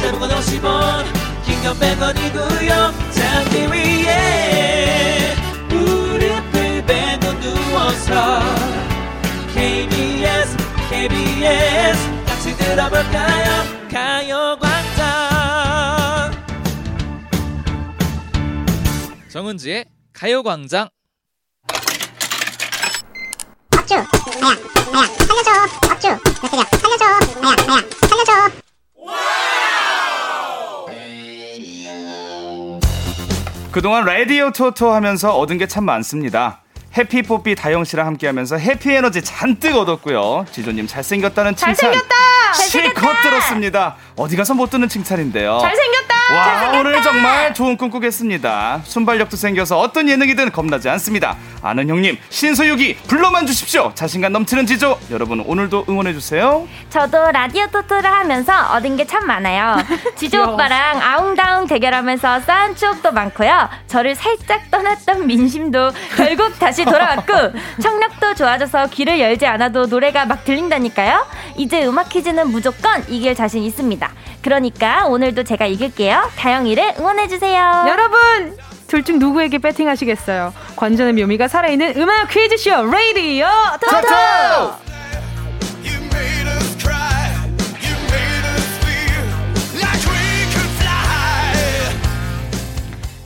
대목원 오십 원 긴건 백 원이고요 잔디 위에 무릎을 베고 누워서 케이비에스 케이비에스 같이 들어볼까요 가요광장 정은지의 가요광장 업주 다양 다양 살려줘 업주 나 그냥 살려줘 다양 다양 살려줘 그동안 라디오 토토 하면서 얻은 게 참 많습니다. 해피뽀삐 다영씨랑 함께하면서 해피에너지 잔뜩 얻었고요. 지조님 잘생겼다는 칭찬 잘생겼다! 실컷 잘생겼다! 들었습니다. 어디 가서 못 듣는 칭찬인데요. 잘생겼다! 와 잘생겼다! 오늘 정말 좋은 꿈 꾸겠습니다. 순발력도 생겨서 어떤 예능이든 겁나지 않습니다. 아는 형님 신소유기 불러만 주십시오. 자신감 넘치는 지조 여러분 오늘도 응원해주세요. 저도 라디오 토토를 하면서 얻은 게 참 많아요. 지조 오빠랑 아웅다웅 대결하면서 쌓은 추억도 많고요. 저를 살짝 떠났던 민심도 결국 다시 돌아왔고 청력도 좋아져서 귀를 열지 않아도 노래가 막 들린다니까요. 이제 음악 퀴즈는 무조건 이길 자신 있습니다. 그러니까 오늘도 제가 이길게요. 다영이를 응원해주세요. 여러분 둘 중 누구에게 배팅하시겠어요? 관전의 묘미가 살아있는 음악 퀴즈쇼 라디오 토토!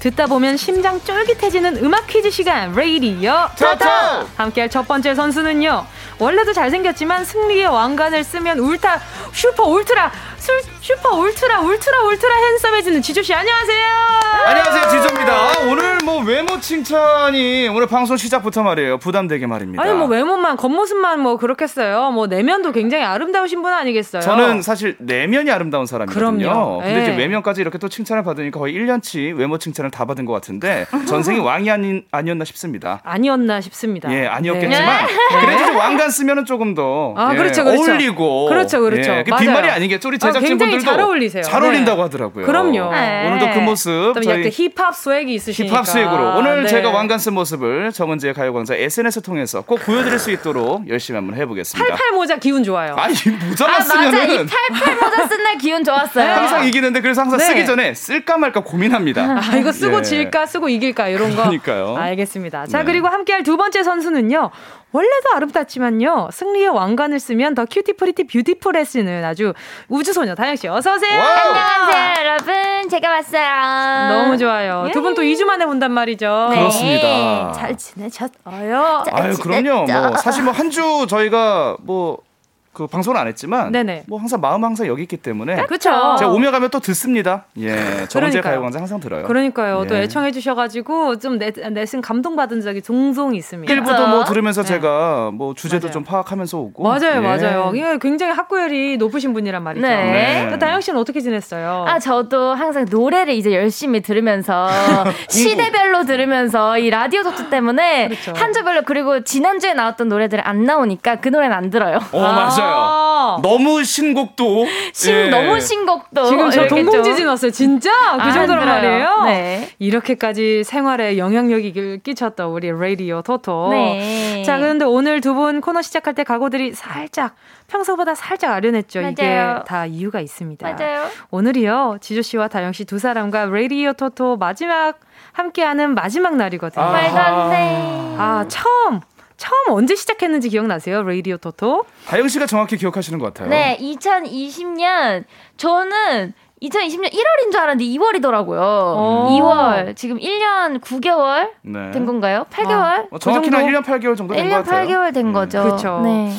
듣다 보면 심장 쫄깃해지는 음악 퀴즈 시간 라디오 토토! 함께할 첫 번째 선수는요. 원래도 잘생겼지만 승리의 왕관을 쓰면 울타 슈퍼 울트라 술, 슈퍼 울트라 울트라 울트라 핸섬해지는 지조씨 안녕하세요. 안녕하세요 지조입니다. 오늘 뭐 외모 칭찬이 오늘 방송 시작부터 말이에요 부담되게 말입니다. 아니 뭐 외모만 겉모습만 뭐 그렇겠어요. 뭐 내면도 굉장히 아름다우신 분 아니겠어요. 저는 사실 내면이 아름다운 사람이거든요. 그럼요. 근데 이제 외면까지 이렇게 또 칭찬을 받으니까 거의 일 년치 외모 칭찬을 다 받은 것 같은데 전생이 왕이 아닌, 아니었나 싶습니다. 아니었나 싶습니다. 예 아니었겠지만 네. 그래도 네. 왕관 쓰면은 조금 더 아, 예, 그렇죠, 그렇죠. 어울리고 그렇죠 그렇죠 예, 빈말이 아니겠죠 우리 제작진분들도 아, 잘 어울리세요 잘 어울린다고 네. 하더라고요. 그럼요. 네. 오늘도 그 모습 저희 약간 힙합 스웩이 있으시니까 힙합 스웩으로 오늘 네. 제가 왕관 쓴 모습을 정은지의 가요광장 에스엔에스 통해서 꼭 보여드릴 수 있도록 열심히 한번 해보겠습니다. 팔팔 모자 기운 좋아요. 아니 모자만 쓰면은 아, 맞아 이 팔팔 모자 쓴 날 기운 좋았어요. 항상 이기는데 그래서 항상 네. 쓰기 전에 쓸까 말까 고민합니다. 아 이거 쓰고 예. 질까 쓰고 이길까 이런 거 그러니까요. 알겠습니다. 자 네. 그리고 함께할 두 번째 선수는요. 원래도 아름답지만요. 승리의 왕관을 쓰면 더 큐티 프리티 뷰티풀해지는 아주 우주소녀 다영씨 어서오세요. 안녕하세요 여러분. 제가 왔어요. 너무 좋아요. 두 분 또 이 주 만에 본단 말이죠. 네. 그렇습니다. 잘 지내셨어요? 잘 아유, 지냈죠? 그럼요. 뭐 사실 뭐 한 주 저희가 뭐 그 방송은 안 했지만 네네. 뭐 항상 마음 항상 여기 있기 때문에 그렇죠. 제가 오며 가면 또 듣습니다. 예, 정은지 가요광장 항상 들어요. 그러니까요. 예. 또 애청해 주셔가지고 좀 내, 내심 감동받은 적이 종종 있습니다. 일부도 뭐 들으면서 네. 제가 뭐 주제도 맞아요. 좀 파악하면서 오고 맞아요, 예. 맞아요. 예, 굉장히 학구열이 높으신 분이란 말이죠. 네. 네. 다영 씨는 어떻게 지냈어요? 아, 저도 항상 노래를 이제 열심히 들으면서 시대별로 들으면서 이 라디오 토토 때문에 그렇죠. 한 주별로 그리고 지난 주에 나왔던 노래들이 안 나오니까 그 노래는 안 들어요. 어, 아. 맞아. 아~ 너무 신곡도 신 예. 너무 신곡도 지금 저 동공지진 왔어요 진짜 그 아, 정도란 말이에요. 네. 이렇게까지 생활에 영향력이 끼쳤던 우리 라디오 토토. 네. 자 그런데 오늘 두 분 코너 시작할 때 각오들이 살짝 평소보다 살짝 아련했죠. 맞아요. 이게 다 이유가 있습니다. 맞아요. 오늘이요 지조 씨와 다영 씨 두 사람과 라디오 토토 마지막 함께하는 마지막 날이거든요. 빨간색. 아 처음. 처음 언제 시작했는지 기억나세요? 라디오 토토? 다영 씨가 정확히 기억하시는 것 같아요. 네, 이천이십 년 저는 이천이십 년 일월인 줄 알았는데 이월이더라고요. 이월 지금 일 년 구 개월 네. 된 건가요? 팔 개월? 아, 정확히는 그 일 년 팔 개월 정도 된 것 같아요. 일 년 팔 개월 된 거죠. 음. 그렇죠. 네.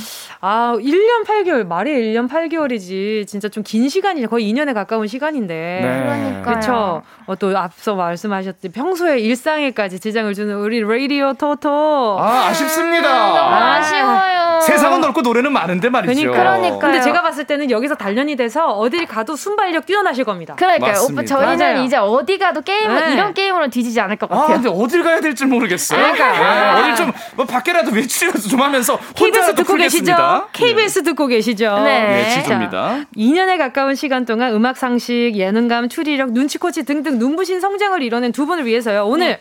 아, 일 년 팔 개월 말이 일 년 팔 개월이지 진짜 좀 긴 시간이죠. 거의 이 년에 가까운 시간인데. 네. 그러니까요. 그렇죠. 어, 또 앞서 말씀하셨듯이 평소에 일상에까지 지장을 주는 우리 라디오 토토. 아, 아쉽습니다. 음, 너무 아, 아쉬워요. 세상은 넓고 노래는 많은데 말이죠. 그러니까요. 근데 제가 봤을 때는 여기서 단련이 돼서 어딜 가도 순발력 뛰어나실 겁니다. 그러니까요. 맞습니다. 오빠 저희는 맞아요. 이제 어디 가도 게임은 네. 이런 게임으로 뒤지지 않을 것 같아요. 아, 근데 어딜 가야 될지 모르겠어요. 그러니까. 네. 어딜 좀 뭐 밖에라도 외출이라도 좀 하면서 혼자서 듣고 계시죠? 케이비에스 네. 듣고 계시죠? 네, 네 지조입니다. 이 년에 가까운 시간 동안 음악 상식, 예능감, 추리력, 눈치코치 등등 눈부신 성장을 이뤄낸 두 분을 위해서요. 오늘 네.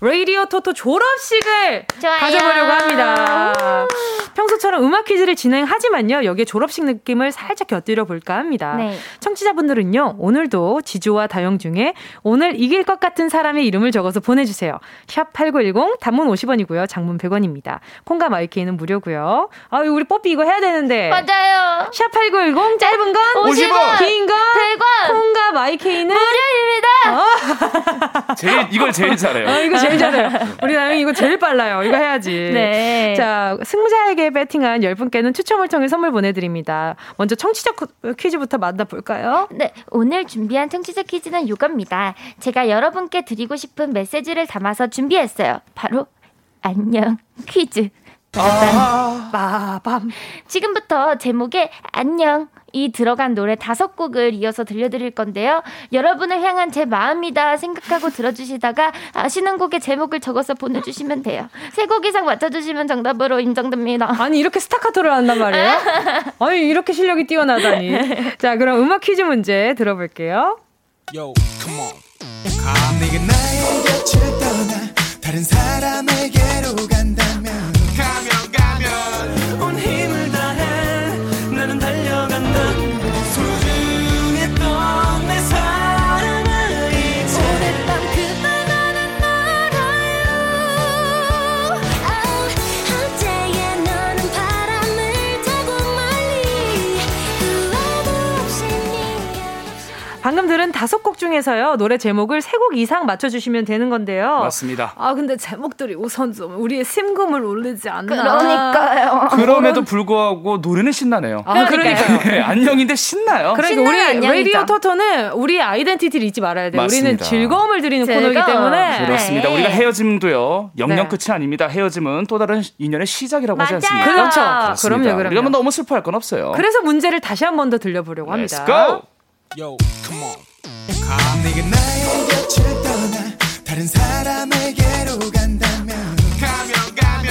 라디오 토토 졸업식을 좋아요. 가져보려고 합니다. 평소처럼 음악 퀴즈를 진행하지만요. 여기에 졸업식 느낌을 살짝 곁들여 볼까 합니다. 네. 청취자분들은요. 오늘도 지조와 다영 중에 오늘 이길 것 같은 사람의 이름을 적어서 보내주세요. 샵 팔구일공 단문 오십 원이고요. 장문 백 원입니다. 콩과 마이키는 무료고요. 아 우리 뽀삐 이거 해야 되는데. 맞아요. 샵 팔구일공 짧은 건 오십 원. 긴 건 백 원. 콩과 마이키는 무료입니다. 어? 제일, 이걸 제일 잘해요. 아, 이거 제일 잘해요. 우리 다영이 이거 제일 빨라요. 이거 해야지. 네. 자 승자에게 배팅한 열 분께는 추첨을 통해 선물 보내드립니다. 먼저 청취자 퀴즈부터 만나볼까요? 네, 오늘 준비한 청취자 퀴즈는 이겁니다. 제가 여러분께 드리고 싶은 메시지를 담아서 준비했어요. 바로 안녕 퀴즈. 아~ 빠밤. 지금부터 제목에 안녕 이 들어간 노래 다섯 곡을 이어서 들려드릴 건데요. 여러분을 향한 제 마음이다 생각하고 들어주시다가 아시는 곡의 제목을 적어서 보내주시면 돼요. 세 곡 이상 맞춰주시면 정답으로 인정됩니다. 아니 이렇게 스타카토를 한단 말이에요? 아니 이렇게 실력이 뛰어나다니. 자 그럼 음악 퀴즈 문제 들어볼게요. Yo, come on. 네가 나의 곁을 떠나 다른 사람에게로 간다면 가면 가면 온 힘을 다해 나는 달려간다 소중했던 내 사랑을 잊어 오랫밤 그만하는 날 알아 어제의 너는 바람을 타고 멀리 후회도 없이 방금 들은 다섯 곡 중에서요 노래 제목을 세 곡 이상 맞춰주시면 되는 건데요. 맞습니다. 아 근데 제목들이 우선 좀 우리의 심금을 울리지 않나. 그러니까요. 그럼에도 불구하고 노래는 신나네요. 아 그러니까요. 네, 안녕인데 신나요. 그러니까 우리 안녕이죠. 라디오 토토는 우리의 아이덴티티를 잊지 말아야 돼요. 맞습니다. 우리는 즐거움을 드리는 즐거움. 코너이기 때문에 그렇습니다. 네. 우리가 헤어짐도요 영영 끝이 아닙니다. 헤어짐은 또 다른 인연의 시작이라고 맞아요. 하지 않습니까? 그렇죠. 그렇습니다. 그럼요. 그럼요. 그러면 너무 슬퍼할 건 없어요. 그래서 문제를 다시 한 번 더 들려보려고 합니다. Let's go. Yo, come on. 네가 나의 곁을 떠나 다른 사람에게로 간다면 가면 가면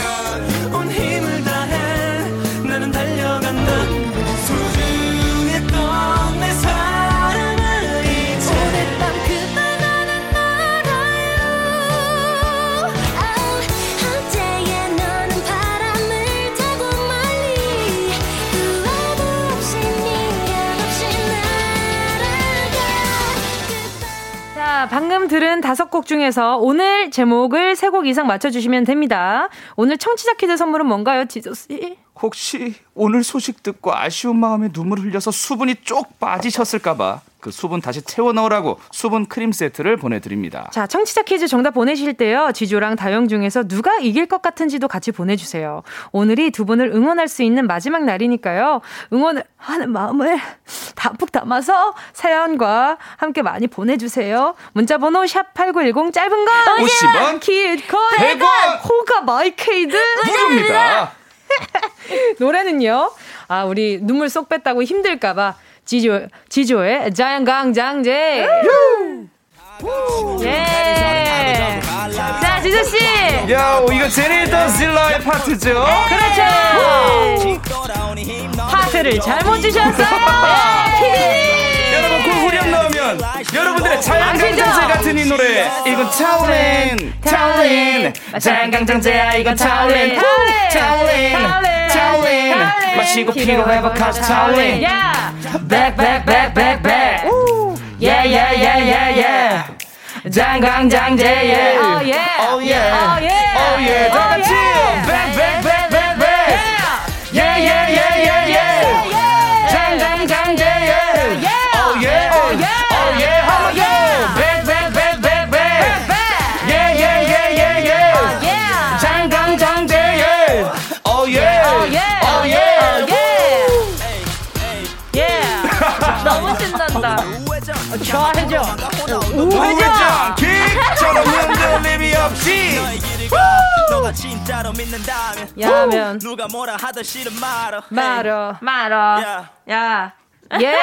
온 힘을 다해 나는 달려간다 소중했던 내 사랑을 잊어 오랫밤 그만하는 날 알아 어제의 너는 바람을 타고 멀리 후회도 없이 미련 없이 날 방금 들은 다섯 곡 중에서 오늘 제목을 세 곡 이상 맞춰주시면 됩니다. 오늘 청취자 퀴즈 선물은 뭔가요, 지조씨? 혹시 오늘 소식 듣고 아쉬운 마음에 눈물 흘려서 수분이 쪽 빠지셨을까봐 그 수분 다시 채워 넣으라고 수분 크림 세트를 보내드립니다. 자, 청취자 퀴즈 정답 보내실 때요. 지조랑 다영 중에서 누가 이길 것 같은지도 같이 보내주세요. 오늘이 두 분을 응원할 수 있는 마지막 날이니까요. 응원을 하는 마음을 담뿍 담아서 사연과 함께 많이 보내주세요. 문자번호 샵 팔구일공 짧은 건 오십 원 긴 건 백 원 호가 마이케이드 무료입니다. 노래는요. 아, 우리 눈물 쏙 뺐다고 힘들까봐 지조, 지조의 자양강장제. 예. 자, 지조씨. 야, 이거 제니더 질러의 파트죠? 에이. 그렇죠. 에이. 파트를 잘못 주셨어요. 여러분, 그 후렴 나오면 여러분들의 자양강장제 같은 이 노래. 이건 차올린, 차올린. 자양강장제야, 이건 차올린, 차올린, 차올린. 마시고 피로 회복하자, 차올린. Back, back, back, back, back. Yeah, yeah, yeah, yeah, yeah. 장강장제, yeah. Oh, yeah. Oh, yeah. Oh, yeah. 다 같이. Back, back, back, back, back. Yeah, yeah, yeah, yeah, yeah. 장강장제, yeah. Oh, yeah. Oh, yeah. Oh, yeah. Oh, yeah. Back, back, back, back, back. Yeah, yeah, yeah, yeah, yeah. 장강장제, yeah. Oh, yeah. Oh, yeah. Oh, yeah. 너무 신난다. 좋아해줘. 우회전 기처럼 흔들림이 없이. 야면 누가 뭐라 하든 싫은 말어. 말어. 말어. 야. 예.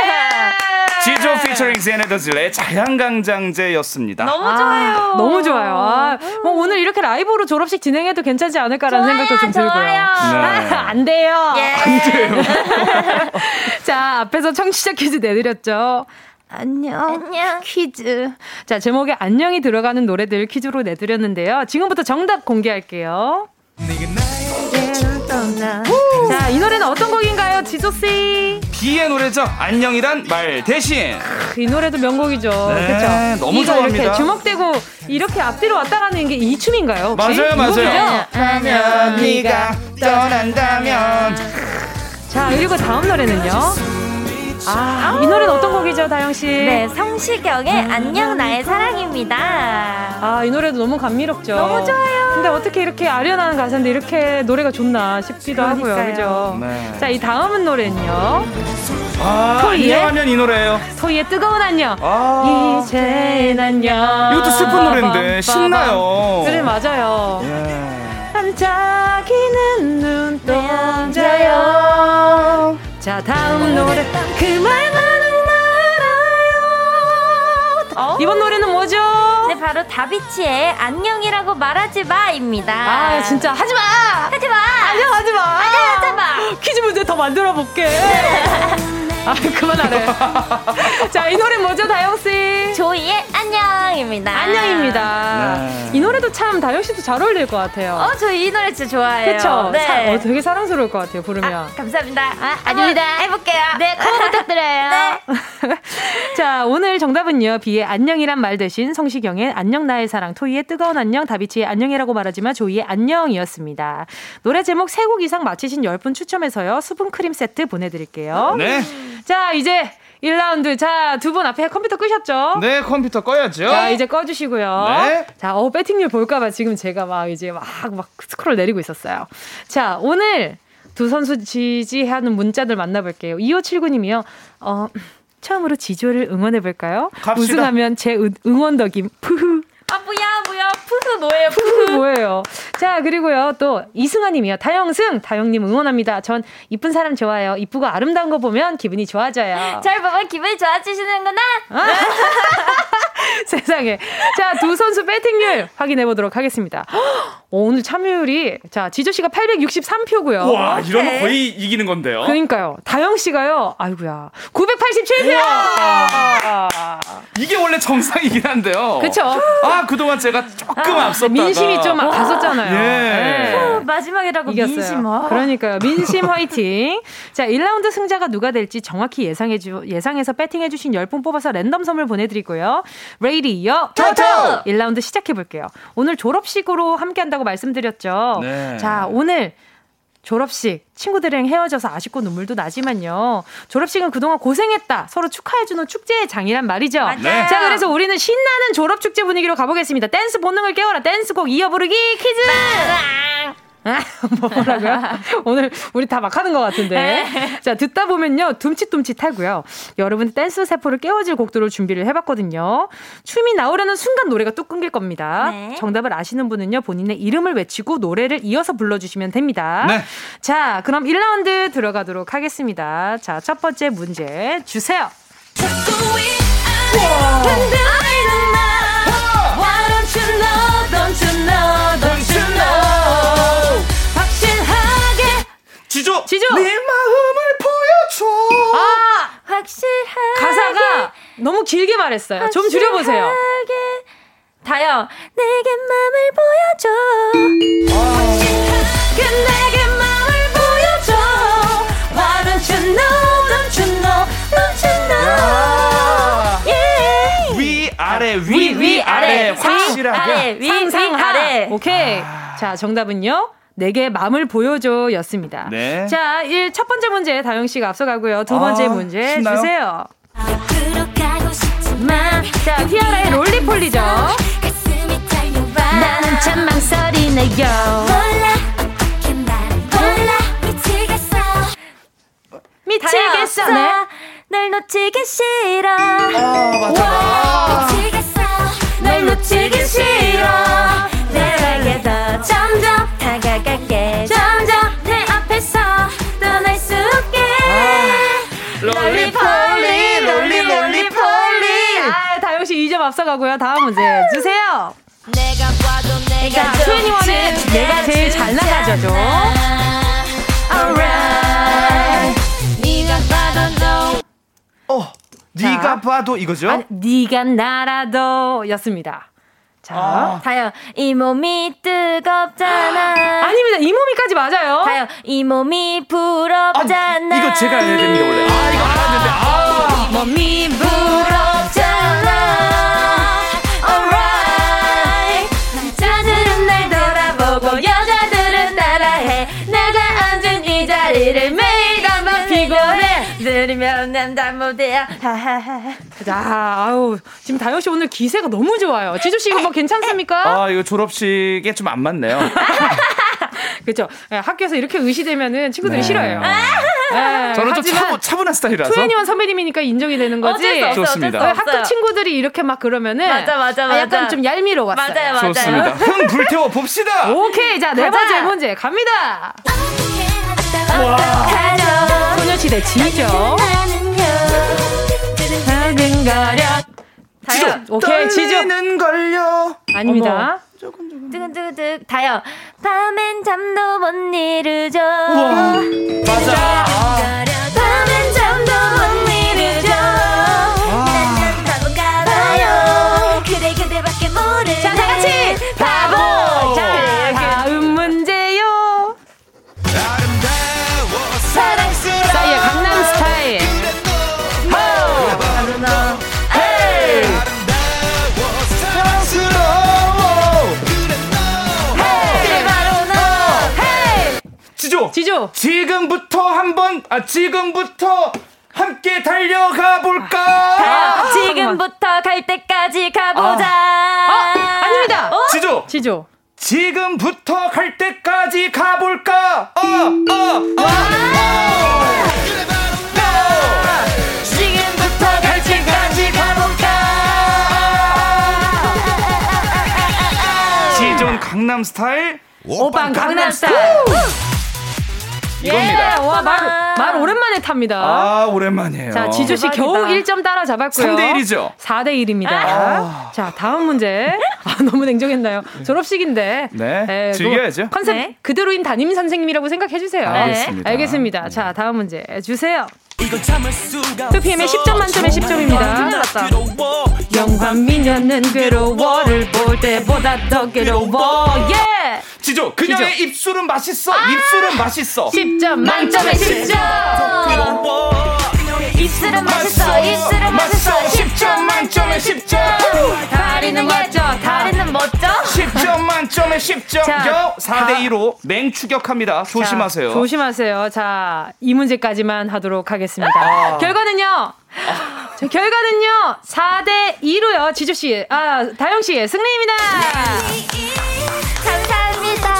지조 피처링 제네더즐의 자양강장제였습니다. 너무 좋아요. 아, 너무 좋아요. 아, 뭐 오늘 이렇게 라이브로 졸업식 진행해도 괜찮지 않을까라는 좋아요, 생각도 좀 들고요. 좋아요. 네. 아, 안 돼요. 예. 안 돼요. 자, 앞에서 청취자 퀴즈 내드렸죠. 안녕. 안녕. 퀴즈. 자, 제목에 안녕이 들어가는 노래들 퀴즈로 내드렸는데요. 지금부터 정답 공개할게요. 자, 이 노래는 어떤 곡인가요, 지조씨? 비의 노래죠. 안녕이란 말 대신. 크, 이 노래도 명곡이죠. 네, 그렇죠? 너무 좋아합니다. 이렇게 주먹대고 이렇게 앞뒤로 왔다 가는 게 이 춤인가요? 혹시? 맞아요, 맞아요. 안녕, 네가 떠난다면. 자, 그리고 다음 노래는요. 아, 이 노래는 어떤 곡이죠, 다영씨? 네, 성시경의 음. 안녕 나의 사랑입니다. 아, 이 노래도 너무 감미롭죠. 너무 좋아요. 근데 어떻게 이렇게 아련한 가사인데 이렇게 노래가 좋나 싶기도 그러니까요. 하고요. 그죠? 네. 자, 이 다음은 노래는요. 아, 토이의, 안녕하면 이 노래예요. 토이의 뜨거운 안녕. 아, 이젠 안녕. 이것도 슬픈 노래인데 신나요. 그래, 맞아요. 예. 반짝이는 눈동자요. 자, 다음 노래. 그 말만은 알아요. 어? 이번 노래는 뭐죠? 네, 바로 다비치의 안녕이라고 말하지 마입니다. 아, 진짜 하지 마. 하지 마. 안녕 하지 마. 안녕 하지 마. 퀴즈 문제 더 만들어 볼게. 아, 그만하래. 자, 이 노래 뭐죠, 다영씨? 조이의 안녕입니다. 안녕입니다. 네. 이 노래도 참 다영씨도 잘 어울릴 것 같아요. 어, 저 이 노래 진짜 좋아해요. 그쵸? 네. 사, 어, 되게 사랑스러울 것 같아요, 부르면. 아, 감사합니다. 아, 아닙니다. 해볼게요. 네, 코어 부탁드려요. 네. 자, 오늘 정답은요. 비의 안녕이란 말 대신 성시경의 안녕 나의 사랑, 토이의 뜨거운 안녕, 다비치의 안녕이라고 말하지마, 조이의 안녕이었습니다. 노래 제목 세 곡 이상 맞히신 열 분 추첨해서요. 수분 크림 세트 보내드릴게요. 네. 자, 이제 일 라운드. 자, 두 분 앞에 컴퓨터 끄셨죠? 네, 컴퓨터 꺼야죠. 자, 이제 꺼주시고요. 네. 자, 어, 배팅률 볼까봐 지금 제가 막 이제 막, 막 스크롤 내리고 있었어요. 자, 오늘 두 선수 지지하는 문자들 만나볼게요. 이오칠구 님이요. 어, 처음으로 지조를 응원해볼까요? 갑시다. 우승하면 제 응원덕임. 푸흐. 아, 뭐야, 뭐야. 푸흐 뭐예요, 푸흐. 푸흐 뭐예요. 자, 그리고요, 또, 이승아 님이요. 다영승! 다영님 응원합니다. 전 이쁜 사람 좋아요. 이쁘고 아름다운 거 보면 기분이 좋아져요. 잘 보면 기분이 좋아지시는구나! 아? 세상에. 자, 두 선수 배팅률 확인해보도록 하겠습니다. 오, 오늘 참여율이, 자, 지조씨가 팔백육십삼 표고요. 와, 이러면 네. 거의 이기는 건데요. 그러니까요. 다영씨가요, 아이고야, 구백팔십칠 표! 우와. 이게 원래 정상이긴 한데요. 그쵸. 아, 그동안 제가 조금 아, 앞섰다가 민심이 좀 갔었잖아요. 예. 네. 마지막이라고 이겼어요. 민심아. 그러니까요. 민심 화이팅. 자, 일 라운드 승자가 누가 될지 정확히 예상해주, 예상해서 배팅해주신 열 분 뽑아서 랜덤 선물 보내드리고요. 레이디요 토토! 일 라운드 시작해볼게요. 오늘 졸업식으로 함께한다고 말씀드렸죠. 네. 자, 오늘 졸업식, 친구들이랑 헤어져서 아쉽고 눈물도 나지만요. 졸업식은 그동안 고생했다, 서로 축하해주는 축제의 장이란 말이죠. 네. 자, 그래서 우리는 신나는 졸업축제 분위기로 가보겠습니다. 댄스 본능을 깨워라. 댄스곡 이어 부르기 퀴즈! 뭐라고요? 오늘 우리 다 막 하는 것 같은데. 자, 듣다 보면요, 둠칫둠칫 하고요. 여러분 댄스 세포를 깨워질 곡들을 준비를 해봤거든요. 춤이 나오려는 순간 노래가 뚝 끊길 겁니다. 네. 정답을 아시는 분은요, 본인의 이름을 외치고 노래를 이어서 불러주시면 됩니다. 네. 자, 그럼 일 라운드 들어가도록 하겠습니다. 자, 첫 번째 문제 주세요. 지조! 지조! 내 마음을 보여줘! 아! 확실하게. 가사가 너무 길게 말했어요. 확실하게. 좀 줄여보세요. 다영. 내게 마음을 보여줘. 아. 확실하게 내게 마음을 보여줘. Why don't you know, don't you know, don't you know. Yeah. 위, 아래, 위, 위, 위 아래. 확실하게. 아래, 위, 상상, 위, 아래. 오케이. 아. 자, 정답은요? 내게 마음을 보여줘 였습니다. 네. 자, 첫 번째 문제 다영 씨가 앞서가고요. 두 번째 아, 문제 신나요? 주세요. 자, 티아라의 롤리폴리죠. 나는 참 망설이네요. 미치겠어. 날 놓치기 싫어. 아, 맞아. 와. 미치겠어. 날 놓치기 싫어. 내게 더 점점 다가갈게. 점점 내 앞에서 떠날 수 없게. 롤리폴리 롤리 롤리폴리. 아, 다영씨 이 점 앞서가고요. 다음 문제 주세요. 내가 봐도 내가 투애니원의 내가 제일 잘 나가죠죠. Alright. 네가 봐도 너 어, 네가 봐도 이거죠? 아니, 네가 나라도 였습니다. 자, 아. 다영, 이 몸이 뜨겁잖아. 아닙니다. 이 몸이까지 맞아요. 다영, 이 몸이 부럽잖아. 아, 이거 제가 알려야 됩니다, 원래. 아, 이거 알았는데. 아. 이 몸이 부럽잖아. Alright. 남자들은 날 돌아보고 여자들은 따라해. 내가 앉은 이 자리를 매일 한번 피곤해. 들으면 남자 못해요. 하하하. 자, 아우, 지금 다영 씨 오늘 기세가 너무 좋아요. 지조 씨 이거 뭐 괜찮습니까? 아, 이거 졸업식에 좀 안 맞네요. 그렇죠. 학교에서 이렇게 의시되면은 친구들이 네. 싫어해요. 네. 저는 좀 차분, 차분한 스타일이라서. 투애니원 선배님이니까 인정이 되는 거지. 어쩔 수 없어, 좋습니다. 어쩔 수 학교 친구들이 이렇게 막 그러면은 맞아, 맞아, 맞아. 아, 약간 좀 얄미로 왔어요. 맞아요, 맞아요. 좋습니다. 흥 불태워 봅시다. 오케이, 자, 네 번째 문제 갑니다. 와. 소녀시대 지죠. 다영, 오케이, 지조. 아닙니다. 뜨근뜨근뜨 다영. 밤엔 잠도 못 이루죠. 우와. 맞아. 아. 밤엔 잠도 못 이루죠. 난 바보가 봐요. 그대 그대밖에 모르네. 자, 다 같이 바보. 자, 다음 문제요. 사랑스러워. 싸이의 강남스타일. 지조. 지금부터 한번 아 지금부터 함께 달려가 볼까? 아, 지금부터 갈 때까지 가보자. 아, 아 아닙니다. 어? 지조. 지조. 지금부터 갈 때까지 가볼까? 어, 어, 어. 와. 지금부터 갈 때까지 가볼까? 지존 강남스타일. 오빤 강남스타일. 이겁니다. 예, 와, 말, 말 오랜만에 탑니다. 아, 오랜만이에요. 자, 지조씨 겨우 일 점 따라잡았고요. 삼 대 일이죠? 사 대 일입니다. 아. 자, 다음 문제. 아, 너무 냉정했나요? 졸업식인데. 네. 에, 즐겨야죠. 컨셉 네. 그대로인 담임선생님이라고 생각해주세요. 아, 알겠습니다. 네. 알겠습니다. 자, 다음 문제 주세요. 투피엠의 십 점 만점에 십 점입니다. 영화미녀는 괴로워를 볼 때보다 더 괴로워. 예! 지조, 그녀의 지조. 입술은 맛있어. 아! 입술은 맛있어. 십 점 만점에 십 점. 입술은 맛있어. 입술은 맛있어. 십 점 만점에 십 점. 다리는 멋져. 다리는 멋져. 십 점 십 점 만점에 십 점. 사 대 이로 맹추격합니다. 조심하세요. 자, 조심하세요. 자, 이 문제까지만 하도록 하겠습니다. 아. 결과는요. 아. 자, 결과는요. 사 대 이로요. 지조씨, 아, 다영씨의 승리입니다. 감사합니다.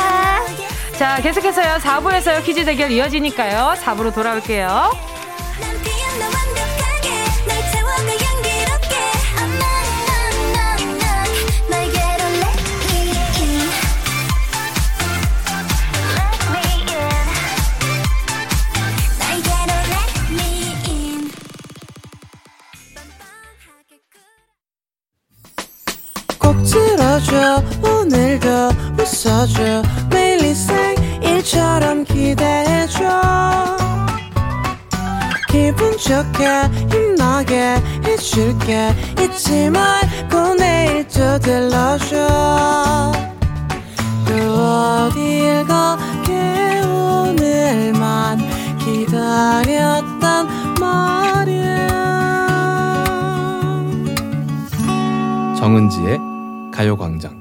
자, 계속해서요. 사 부에서요. 퀴즈 대결 이어지니까요. 사 부로 돌아올게요. 들어줘 오늘도 웃어줘 매일 일상일처럼 기대해줘 기분 좋게 힘나게 해줄게 잊지 말고 내일 또 들러줘 또 어딜 가게 오늘만 기다렸단 말이야. 정은지의 가요광장.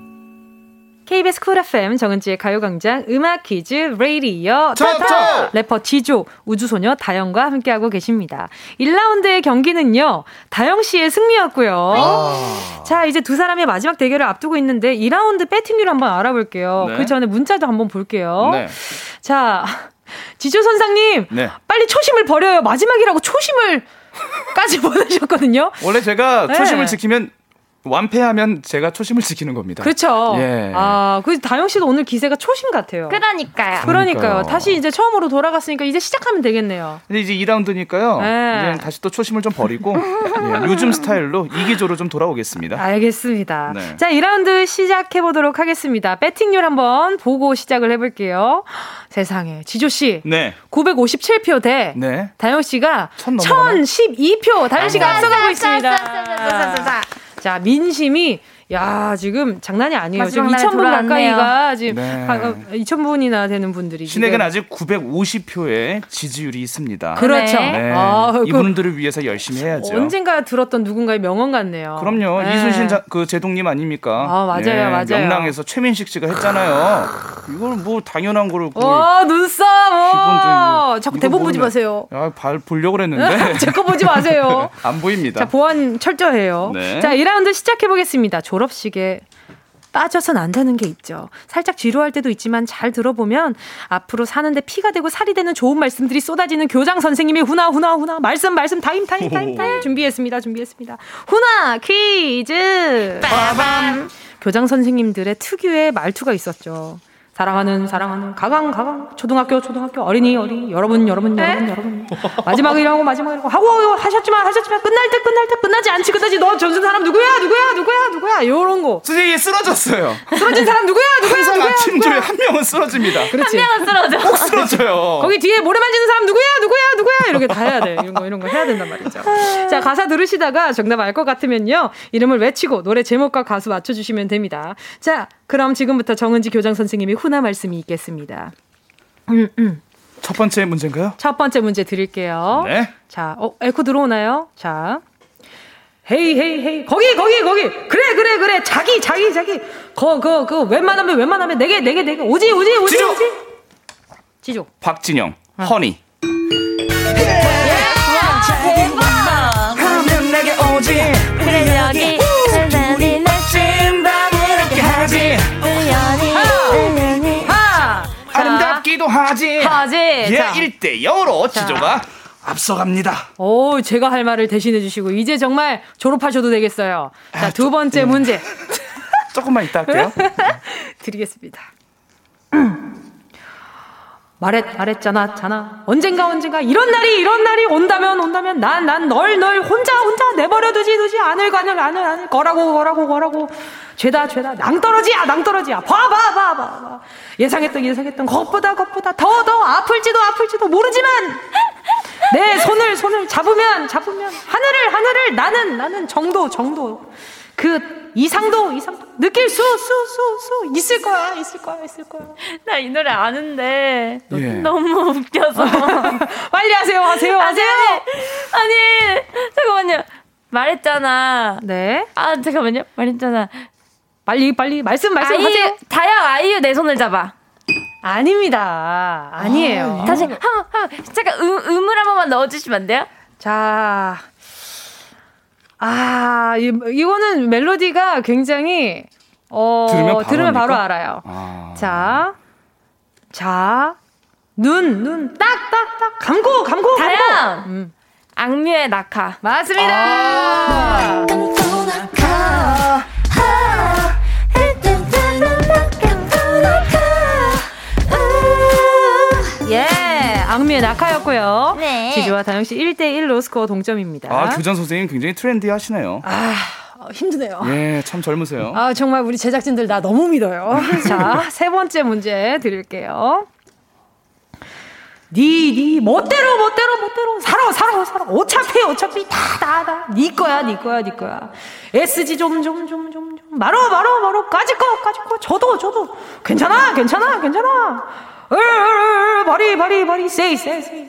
케이비에스 쿨 에프엠 정은지의 가요광장 음악 퀴즈 레이디어 토토! 래퍼 지조, 우주소녀 다영과 함께하고 계십니다. 일 라운드의 경기는요. 다영 씨의 승리였고요. 아~ 자, 이제 두 사람의 마지막 대결을 앞두고 있는데 이 라운드 배팅률 한번 알아볼게요. 네. 그 전에 문자도 한번 볼게요. 네. 자, 지조 선생님, 네. 빨리 초심을 버려요. 마지막이라고 초심을 까지 보내셨거든요. 원래 제가 초심을 네. 지키면 완패하면 제가 초심을 지키는 겁니다. 그렇죠. 예. 아, 그 다영 씨도 오늘 기세가 초심 같아요. 그러니까요. 그러니까요. 다시 이제 처음으로 돌아갔으니까 이제 시작하면 되겠네요. 근데 이제 이 라운드니까요. 네. 이제 다시 또 초심을 좀 버리고 예, 요즘 스타일로 이기조로 좀 돌아오겠습니다. 알겠습니다. 네. 자, 이 라운드 시작해 보도록 하겠습니다. 배팅률 한번 보고 시작을 해볼게요. 세상에, 지조 씨, 네, 구백오십칠 표 대 네. 다영 씨가 천십이 표. 다영 씨가 앞서가고 있습니다. 자, 민심이, 야, 지금 장난이 아니에요. 지금 이천 분 가까이가 지금 네. 이천 분이나 되는 분들이. 신에겐 아직 구백오십 표의 지지율이 있습니다. 그렇죠. 네. 아, 이분들을 위해서 열심히 해야죠. 언젠가 들었던 누군가의 명언 같네요. 그럼요. 네. 이순신 자, 그 제독님 아닙니까? 아, 맞아요, 네. 맞아요. 명랑에서 최민식 씨가 했잖아요. 이건 뭐 당연한 거를. 와, 눈썹. 오, 자꾸 대본 보지 마세요. 아, 발 보려고 그랬는데. 제 거 보지 마세요. 안 보입니다. 자, 보안 철저해요. 네. 자, 이 라운드 시작해 보겠습니다. 졸업식에 빠져선 안 되는 게 있죠. 살짝 지루할 때도 있지만 잘 들어보면 앞으로 사는데 피가 되고 살이 되는 좋은 말씀들이 쏟아지는 교장 선생님의 후나 후나 후나 말씀 말씀 타임 타임 타임 타임 준비했습니다. 준비했습니다. 후나 퀴즈. 빠밤. 교장 선생님들의 특유의 말투가 있었죠. 사랑하는 사랑하는 가강 가강 초등학교 초등학교 어린이 어린이 여러분 여러분 여러분 여러분 마지막이라고 마지막이라고 하고 하셨지만 하셨지만 끝날 때 끝날 때 끝나지 않지 끝나지 너 점진 사람 누구야 누구야 누구야 누구야 이런 거. 선생님 쓰러졌어요. 쓰러진 사람 누구야 누구야 누구야. 항상 아침 중에 한 명은 쓰러집니다. 그렇지. 한 명은 쓰러져. 꼭 쓰러져요. 거기 뒤에 모래 만지는 사람 누구야 누구야 누구야 이렇게 다 해야 돼. 이런 거 이런 거 해야 된단 말이죠. 자, 가사 들으시다가 정답 알 것 같으면요 이름을 외치고 노래 제목과 가수 맞춰주시면 됩니다. 자, 그럼 지금부터 정은지 교장 선생님이 후나 말씀이 있겠습니다. 음, 음. 첫 번째 문제인가요? 첫 번째 문제 드릴게요. 네. 자, 어, 에코 들어오나요? 자, 헤이 헤이 헤이 거기 거기 거기 그래 그래 그래 자기 자기 자기 거 거 거 웬만하면 웬만하면 내게 내게 내게 오지 오지 오지 지조. 오지. 지조. 박진영, 아. 허니. 하면 내게 오지. 그래 여기. 하지. 하지. 예, 자. 일 대 영으로 지조가 앞서갑니다. 오, 제가 할 말을 대신해 주시고 이제 정말 졸업하셔도 되겠어요. 자, 아, 두 저, 번째 음. 문제. 조금만 이따 할게요. 드리겠습니다. 말했, 말했잖아, 잖아. 언젠가, 언젠가, 이런 날이, 이런 날이 온다면, 온다면, 난, 난, 널, 널, 혼자, 혼자, 내버려 두지, 두지, 안을, 안을, 안을, 안을, 거라고, 거라고, 거라고. 죄다, 죄다, 낭떠러지야, 낭떠러지야. 봐, 봐, 봐, 봐. 예상했던, 예상했던, 것보다, 것보다, 더, 더, 아플지도, 아플지도 모르지만, 내 손을, 손을 잡으면, 잡으면, 하늘을, 하늘을, 나는, 나는, 정도, 정도. 그 이상도 이상도 느낄 수 수 수 수 있을 거야 있을 거야 있을 거야. 나 이 노래 아는데 예. 너무 웃겨서 빨리 하세요 하세요 하세요. 아니, 아니 잠깐만요 말했잖아. 네. 아 잠깐만요 말했잖아. 빨리 빨리 말씀 말씀하세요. 다영 아이유 내 손을 잡아. 아닙니다. 아니에요. 아, 다시 한 한 잠깐 음, 음을 한 번만 넣어주시면 안 돼요? 자, 아 이, 이거는 멜로디가 굉장히 어 들으면 바로, 들으면 바로 알아요. 아. 자, 자, 눈, 눈, 딱, 딱, 딱, 감고, 감고, 감고. 다영 음. 악뮤의 낙하. 맞습니다. 아. 예, 악뮤의 낙하였고요. 네. 지조와 다영씨 일 대일로 스코어 동점입니다. 아, 교장 선생님 굉장히 트렌디하시네요. 아, 힘드네요. 예, 참 젊으세요. 아, 정말 우리 제작진들 나 너무 믿어요. 자, 세 번째 문제 드릴게요. 니, 니, 멋대로, 멋대로, 멋대로, 살아, 살아, 살아. 어차피, 어차피, 다, 다, 다. 니 거야, 니 거야, 니 거야. 에스지 좀, 좀, 좀, 좀, 좀. 말어, 말어, 말어. 까짓 거, 까짓 거. 저도, 저도. 괜찮아, 괜찮아, 괜찮아. 으으으으, 바리, 바리, 바리. 세이, 세이, 세이.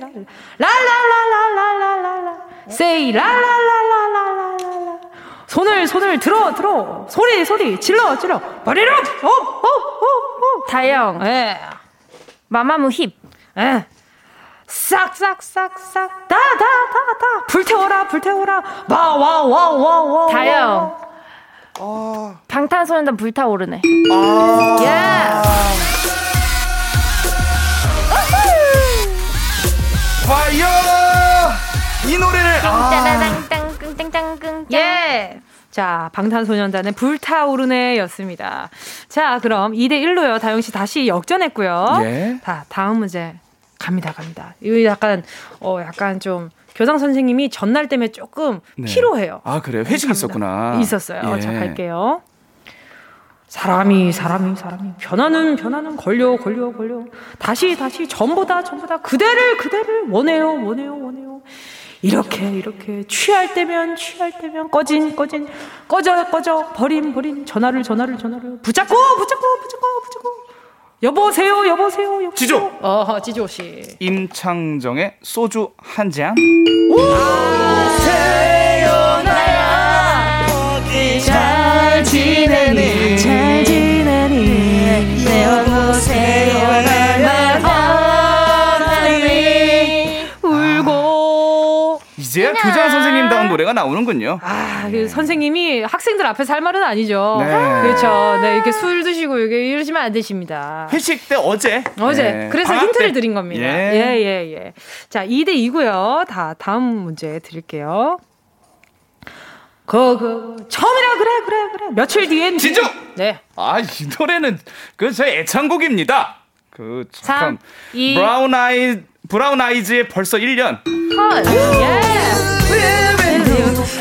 랄랄랄랄랄랄랄라. 세이, 랄랄랄랄랄랄라. 손을, 손을 들어, 들어. 소리, 소리. 질러, 질러. 바리로! 어, 어, 어, 어. 다영. 예. 마마무 힙. 예. 싹싹싹싹 다다다다 불태워라 불태워라 와와와와와 다영 어. 방탄소년단 불타오르네. 아~ 예. 파이어 이 노래를 아. 끙땅땅 예. 자, 방탄소년단의 불타오르네였습니다. 자, 그럼 이 대일로요. 다영 씨 다시 역전했고요. 예. 자, 다음 문제 갑니다, 갑니다. 이 약간 어 약간 좀 교장 선생님이 전날 때문에 조금 네. 피로해요. 아, 그래요? 회식이 갑니다. 있었구나. 있었어요. 예. 자, 갈게요. 사람이 사람이 사람이 변화는 변화는 걸려 걸려 걸려 다시 다시 전보다 전보다 그대를 그대를 원해요 원해요 원해요. 이렇게 이렇게 취할 때면 취할 때면 꺼진 꺼진 꺼져 꺼져 버린 버린 전화를 전화를 전화를 붙잡고 붙잡고 붙잡고 붙잡고. 여보세요, 여보세요, 여보세요. 지조. 어, 지조 씨. 임창정의 소주 한 잔. 오세요, 나야. 거기 잘 지내니? 잘 지내니? 네, 여보세요, 나야. 나니 울고. 이제야 교장 선생님다운 노래가 나오는군요. 아, 네. 그 선생님이 학생들 앞에서 할 말은 아니죠. 네. 그렇죠. 네, 이렇게 술 드시고 이러시면 안 되십니다. 회식 때 어제. 어제. 네. 그래서 힌트를 때. 드린 겁니다. 예. 예, 예, 예. 자, 이 대이고요. 다, 다음 문제 드릴게요. 그, 그, 처음이라 그래, 그래, 그래. 며칠 뒤엔. 지조! 네. 아, 이 노래는 그 제 애창곡입니다. 그, 잠깐. 삼, 이. 브라운 아이, 브라운 아이즈의 벌써 일 년. 헐. 예.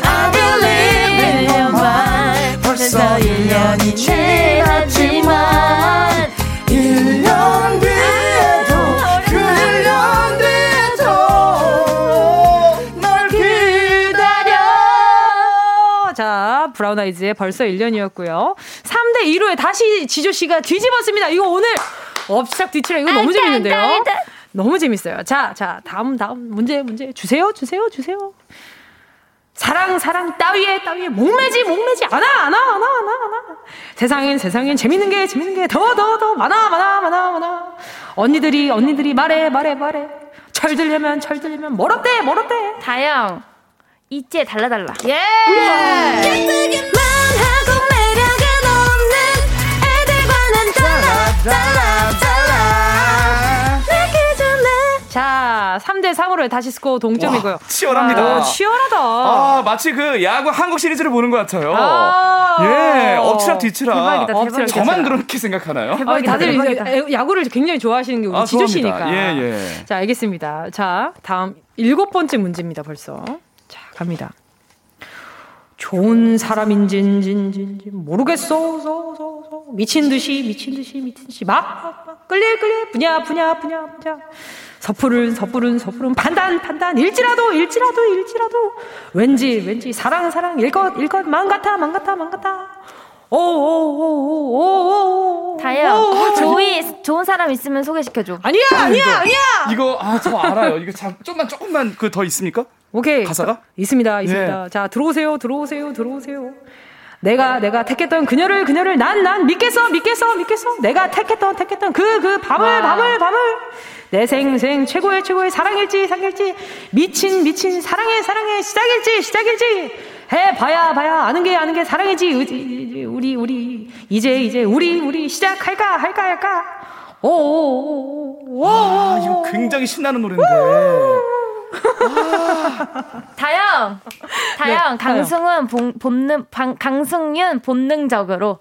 I believe in your mind. 벌써 일 년이 지났지만 일 년 뒤에도 그 일 년 뒤에도 널 기다려. 자, 브라운 아이즈의 벌써 일 년이었고요. 삼 대 이로에 다시 지조씨가 뒤집었습니다. 이거 오늘 업싹 뒤치라 이거 너무 재밌는데요. 너무 재밌어요. 자, 자, 다음 다음 문제 문제 주세요 주세요 주세요. 사랑 사랑 따위에 따위에 목매지 목매지 안아 안아 안아 안아 안아 세상엔 세상엔 재밌는 게 재밌는 게 더 더 더 많아 많아 많아 많아 언니들이 언니들이 말해 말해 말해 철들려면 철들려면 멀었대 멀었대 다영 이제 달라 달라 예 예쁘기만 하고 매력은 없는 애들과는 달라 달라 달라 내게 전해 자 삼 대 삼으로 다시 스코어 동점이고요. 와, 치열합니다. 아, 치열하다. 아, 마치 그 야구 한국 시리즈를 보는 것 같아요. 아~ 예, 엎치락 뒤치락. 대박이다, 대박이다. 저만 그렇게 생각하나요? 대박이다, 아, 다들 대박이다. 야구를 굉장히 좋아하시는 게 우리 아, 지조 씨니까. 예, 예. 자, 알겠습니다. 자, 다음 일곱 번째 문제입니다. 벌써. 자, 갑니다. 좋은 사람인진 진진 모르겠어 소, 소, 소. 미친 듯이 미친 듯이 미친 듯이 막, 막 끌릴 끌릴 분야 분야 분야 분야 서푸른 서푸른 서푸른 판단 판단 일지라도 일지라도 일지라도 왠지 왠지 사랑 사랑 일것 일것 맘 같아 맘 같아 맘 같아 오오오오오오오 다영 조이 좋은 사람 있으면 소개시켜줘 아니야 아니야 아니야 이거 아 저 알아요 이거 참 조금만 조금만 그 더 있습니까? 오케이. 가사가? 있습니다. 있습니다. 예. 자, 들어오세요. 들어오세요. 들어오세요. 내가 내가 택했던 그녀를 그녀를 난 난 믿겠어 믿겠어 믿겠어 내가 택했던 택했던 그 그 밤을 밤을 밤을 내 생생 최고의 최고의 사랑일지 사랑일지 미친 미친 사랑의 사랑의 시작일지 시작일지 해 봐야 봐야 아는 게 아는 게 사랑이지 우리 우리 이제 이제 우리 우리 시작할까 할까 할까 오오오오 아, 이거 굉장히 신나는 노래인데. 다영, 다영, 네, 강승윤 봉, 본능, 방, 강승윤 본능적으로.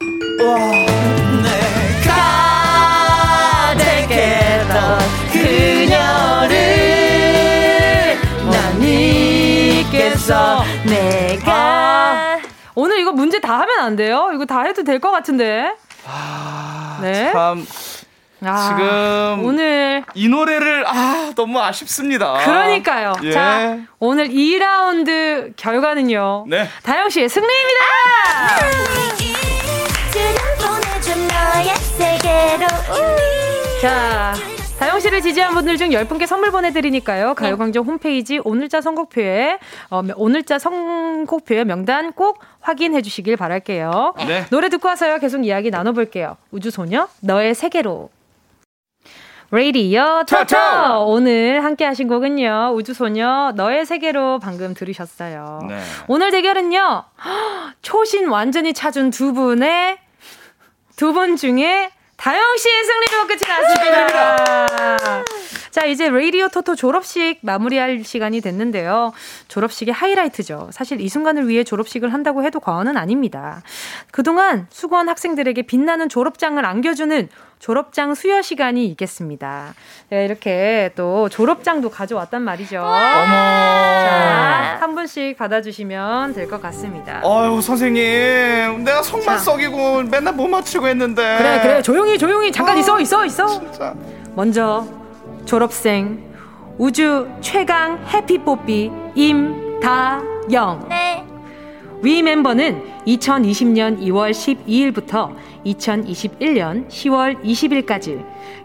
내가 택했던 그녀를 난 믿겠어. 내가 아, 오늘 이거 문제 다 하면 안 돼요? 이거 다 해도 될 것 같은데. 아, 네. 참. 아, 지금 오늘 이 노래를 아 너무 아쉽습니다. 그러니까요. 예. 자 오늘 이 라운드 결과는요. 네. 다영 씨의 승리입니다. 아! 자 다영 씨를 지지한 분들 중 열 분께 선물 보내드리니까요. 가요광장 홈페이지 오늘자 선곡표에 어, 오늘자 선곡표의 명단 꼭 확인해 주시길 바랄게요. 네. 노래 듣고 와서요. 계속 이야기 나눠볼게요. 우주소녀 너의 세계로. 라디오 토토 오늘 함께 하신 곡은요 우주소녀 너의 세계로 방금 들으셨어요. 네. 오늘 대결은요 초신 완전히 찾은 두 분의 두 분 중에 다영 씨의 승리로 끝이 났습니다. 자 이제 라디오 토토 졸업식 마무리할 시간이 됐는데요. 졸업식의 하이라이트죠. 사실 이 순간을 위해 졸업식을 한다고 해도 과언은 아닙니다. 그동안 수고한 학생들에게 빛나는 졸업장을 안겨주는 졸업장 수여 시간이 있겠습니다. 네, 이렇게 또 졸업장도 가져왔단 말이죠. 자, 한 분씩 받아주시면 될 것 같습니다. 아유 선생님 내가 속만 자. 썩이고 맨날 못 맞추고 했는데 그래 그래 조용히 조용히 잠깐 어, 있어 있어 있어 진짜. 먼저 졸업생 우주 최강 해피뽀삐 임다영. 네. 위 멤버는 이천이십년 이월 십이일부터 이천이십일년 시월 이십일까지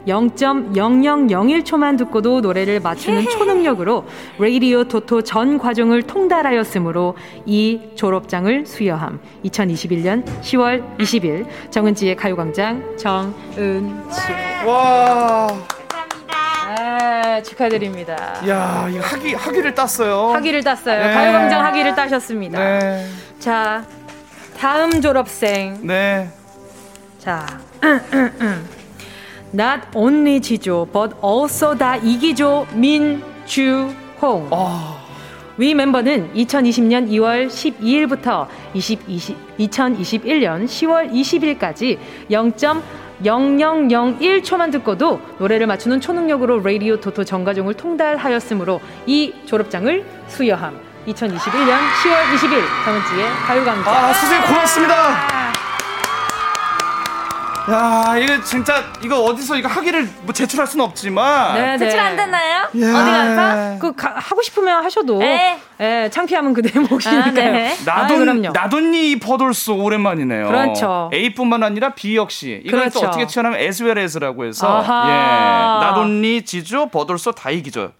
영점영영영일 초만 듣고도 노래를 맞추는 초능력으로 라디오 토토 전 과정을 통달하였으므로 이 졸업장을 수여함. 이천이십일년 시월 이십일 정은지의 가요광장 정은지. 와. 아, 축하드립니다. 이야, 이 학위, 학위를 땄어요. 학위를 땄어요. 네. 가요광장 학위를 따셨습니다. 네. 자, 다음 졸업생. 네. 자, not only 지조, but also 다 이기조 민주홍. 어. 위 멤버는 이천이십년 이월 십이일부터 이천이십일년 시월 이십일까지 영점영영영일 초만 듣고도 노래를 맞추는 초능력으로 라디오 토토 전과정을 통달하였으므로 이 졸업장을 수여함. 이천이십일년 시월 이십일 정은지의 가요광장. 아 선생님 고맙습니다. 야 이거 진짜 이거 어디서 이거 학위를 뭐 제출할 수는 없지만 네네. 제출 안 됐나요? 예. 어디 가서? 그 가, 하고 싶으면 하셔도 에. 에, 창피하면 그대 몫이니까요. 아, 나돈 나돈니 버돌소 오랜만이네요. 그렇죠. A뿐만 아니라 B 역시 이걸 그렇죠. 또 어떻게 치환하면 as well as라고 해서 예. 나돈니 지조 버돌소 다 이기죠.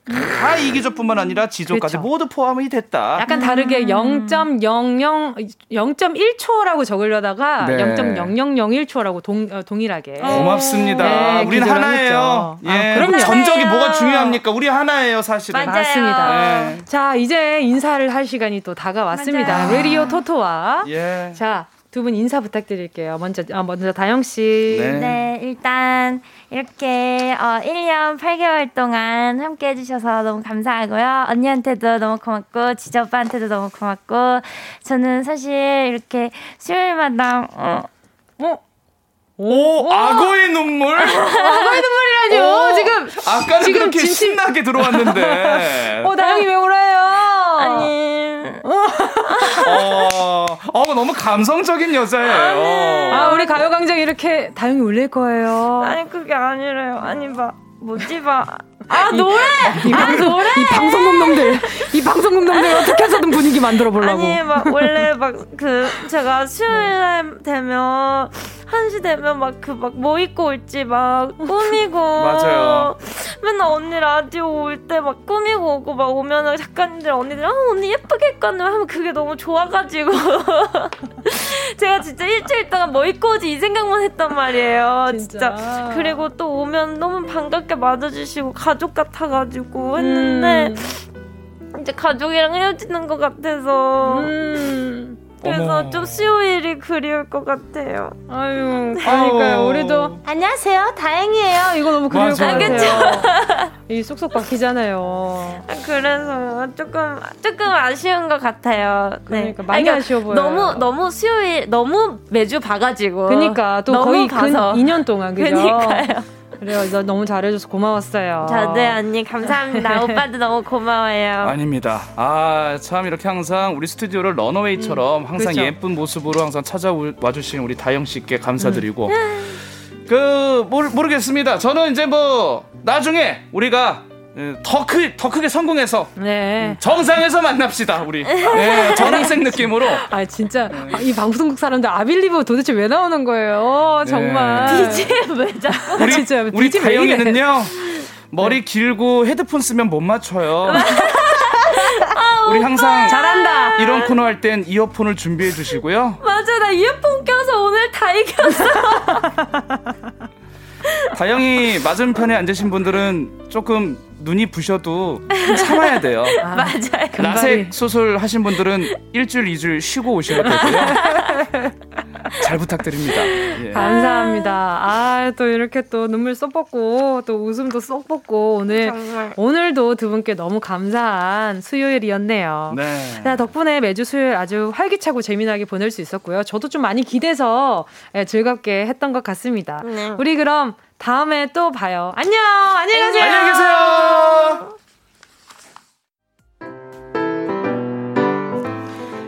다 이기죠뿐만 아니라 지조까지 그렇죠. 모두 포함이 됐다. 약간 다르게 영점영영 영점일 초라고 적으려다가 네. 영점영영영일 초라고 동 동일하게. 고맙습니다. 네, 우리는 하나예요. 예. 아, 그럼 전적이 뭐가 중요합니까? 우리 하나예요, 사실은. 맞아요. 맞습니다. 네. 자, 이제 인사를 할 시간이 또 다가왔습니다. 라디오 토토와. 예. 자, 두 분 인사 부탁드릴게요. 먼저, 아, 먼저 다영 씨. 네, 네 일단 이렇게 어, 일 년 팔 개월 동안 함께 해주셔서 너무 감사하고요. 언니한테도 너무 고맙고 지저 오빠한테도 너무 고맙고 저는 사실 이렇게 수요일마다 어, 어? 오, 오, 악어의 눈물? 악어의 눈물이라뇨? 오, 지금, 아까는 지금 그렇게 진심... 신나게 들어왔는데. 어, 다영이 왜 울어요? 아니. 어, 어, 너무 감성적인 여자예요. 아니. 아, 우리 가요광장 이렇게 다영이 울릴 거예요. 아니, 그게 아니래요. 아니, 막, 뭐지, 막. 아, 이, 노래! 이, 이 아, 방송, 노래! 이 방송국 놈들, 이 방송국 놈들 어떻게 해서든 분위기 만들어 보려고. 아니, 막, 원래 막, 그, 제가 수요일 되면, 한 시 되면 막, 그, 막, 뭐 입고 올지 막, 꾸미고. 맞아요. 맨날 언니 라디오 올 때 막, 꾸미고 오고, 막, 오면은 작가님들, 언니들, 아, 언니 예쁘게 입고 왔네 하면 그게 너무 좋아가지고. 제가 진짜 일주일 동안 뭐 입고 오지 이 생각만 했단 말이에요. 진짜. 진짜. 그리고 또 오면 너무 반갑게 맞아주시고 가족 같아가지고 했는데 음. 이제 가족이랑 헤어지는 것 같아서 음. 그래서 어머. 좀 수요일이 그리울 것 같아요. 아유, 그러니까요. 우리도 안녕하세요. 다행이에요. 이거 너무 그리울 맞아. 것 같아요. 이 쏙쏙 박히잖아요. 그래서 조금 조금 아쉬운 것 같아요. 그러니까 네. 많이 그러니까 아쉬워 보여요. 너무 너무 수요일 너무 매주 봐가지고. 그러니까 또 거의 가서. 근 이 년 동안 그죠. 그러니까요. 그래요. 너 너무 잘해줘서 고마웠어요. 자, 네 언니 감사합니다. 오빠도 너무 고마워요. 아닙니다. 아, 참 이렇게 항상 우리 스튜디오를 런어웨이처럼 음, 항상 그렇죠. 예쁜 모습으로 항상 찾아와 주신 우리 다영 씨께 감사드리고 음. 그 모르, 모르겠습니다. 저는 이제 뭐 나중에 우리가 더 크게 더 크게 성공해서 네. 정상에서 만납시다 우리 네, 전학생 느낌으로. 아 진짜 네. 이 방송국 사람들 아빌리브 도대체 왜 나오는 거예요? 네. 정말 디제이 왜 자꾸 우리, 진짜 우리 다영이는요 머리 길고 헤드폰 쓰면 못 맞춰요. 아, 우리 항상 잘한다. 이런 코너 할 땐 이어폰을 준비해 주시고요. 맞아 나 이어폰 껴서 오늘 다 이겼어. 다영이 맞은편에 앉으신 분들은 조금 눈이 부셔도 참아야 돼요. 아, 맞아요. 라섹 수술 하신 분들은 일주일, 이주일 쉬고 오셔야 되고요. 잘 부탁드립니다. 예. 감사합니다. 아, 또 이렇게 또 눈물 쏙 뻗고 또 웃음도 쏙 뻗고 오늘 정말. 오늘도 두 분께 너무 감사한 수요일이었네요. 네. 자, 덕분에 매주 수요일 아주 활기차고 재미나게 보낼 수 있었고요. 저도 좀 많이 기대서 즐겁게 했던 것 같습니다. 네. 우리 그럼 다음에 또 봐요. 안녕. 안녕히 가세요. 안녕히 계세요.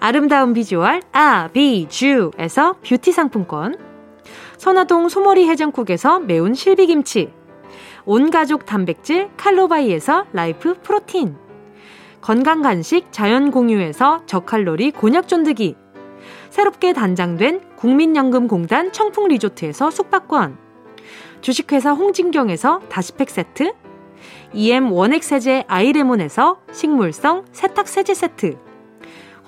아름다운 비주얼 아비쥬에서 뷰티 상품권, 선화동 소머리 해장국에서 매운 실비김치, 온가족 단백질 칼로바이에서 라이프 프로틴, 건강간식 자연공유에서 저칼로리 곤약쫀득이, 새롭게 단장된 국민연금공단 청풍리조트에서 숙박권, 주식회사 홍진경에서 다시팩 세트, 이엠 원액세제 아이레몬에서 식물성 세탁세제 세트,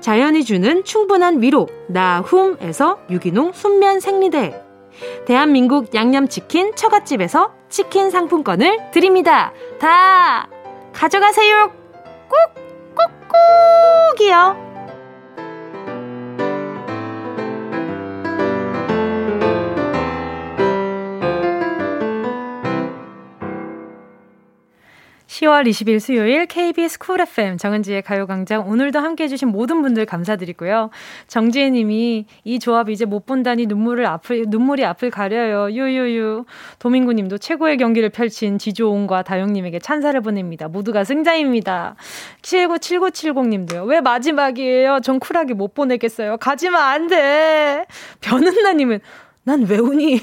자연이 주는 충분한 위로 나훔에서 유기농 순면 생리대, 대한민국 양념치킨 처갓집에서 치킨 상품권을 드립니다. 다 가져가세요. 꾹꾹꾹이요. 시월 이십일 수요일 케이비에스 쿨 에프엠 정은지의 가요광장 오늘도 함께해 주신 모든 분들 감사드리고요. 정지혜 님이 이 조합 이제 못 본다니 눈물을 앞을, 눈물이 앞을 가려요. 유유유. 도민구 님도 최고의 경기를 펼친 지조온과 다영 님에게 찬사를 보냅니다. 모두가 승자입니다. 칠구칠구칠공 님도요. 왜 마지막이에요? 전 쿨하게 못 보내겠어요. 가지면 안 돼. 변은나 님은 난 왜 우니?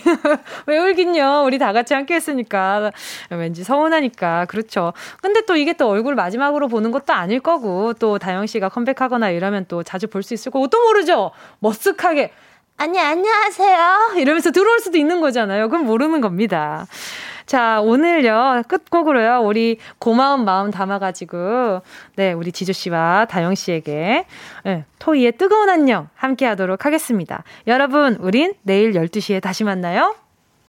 왜 울긴요? 우리 다 같이 함께 했으니까. 왠지 서운하니까. 그렇죠. 근데 또 이게 또 얼굴 마지막으로 보는 것도 아닐 거고, 또 다영씨가 컴백하거나 이러면 또 자주 볼 수 있을 거고, 또 모르죠? 머쓱하게, 아니, 안녕하세요. 이러면서 들어올 수도 있는 거잖아요. 그럼 모르는 겁니다. 자, 오늘요, 끝곡으로요, 우리 고마운 마음 담아가지고, 네, 우리 지조씨와 다영씨에게, 네, 토이의 뜨거운 안녕 함께 하도록 하겠습니다. 여러분, 우린 내일 열두 시에 다시 만나요.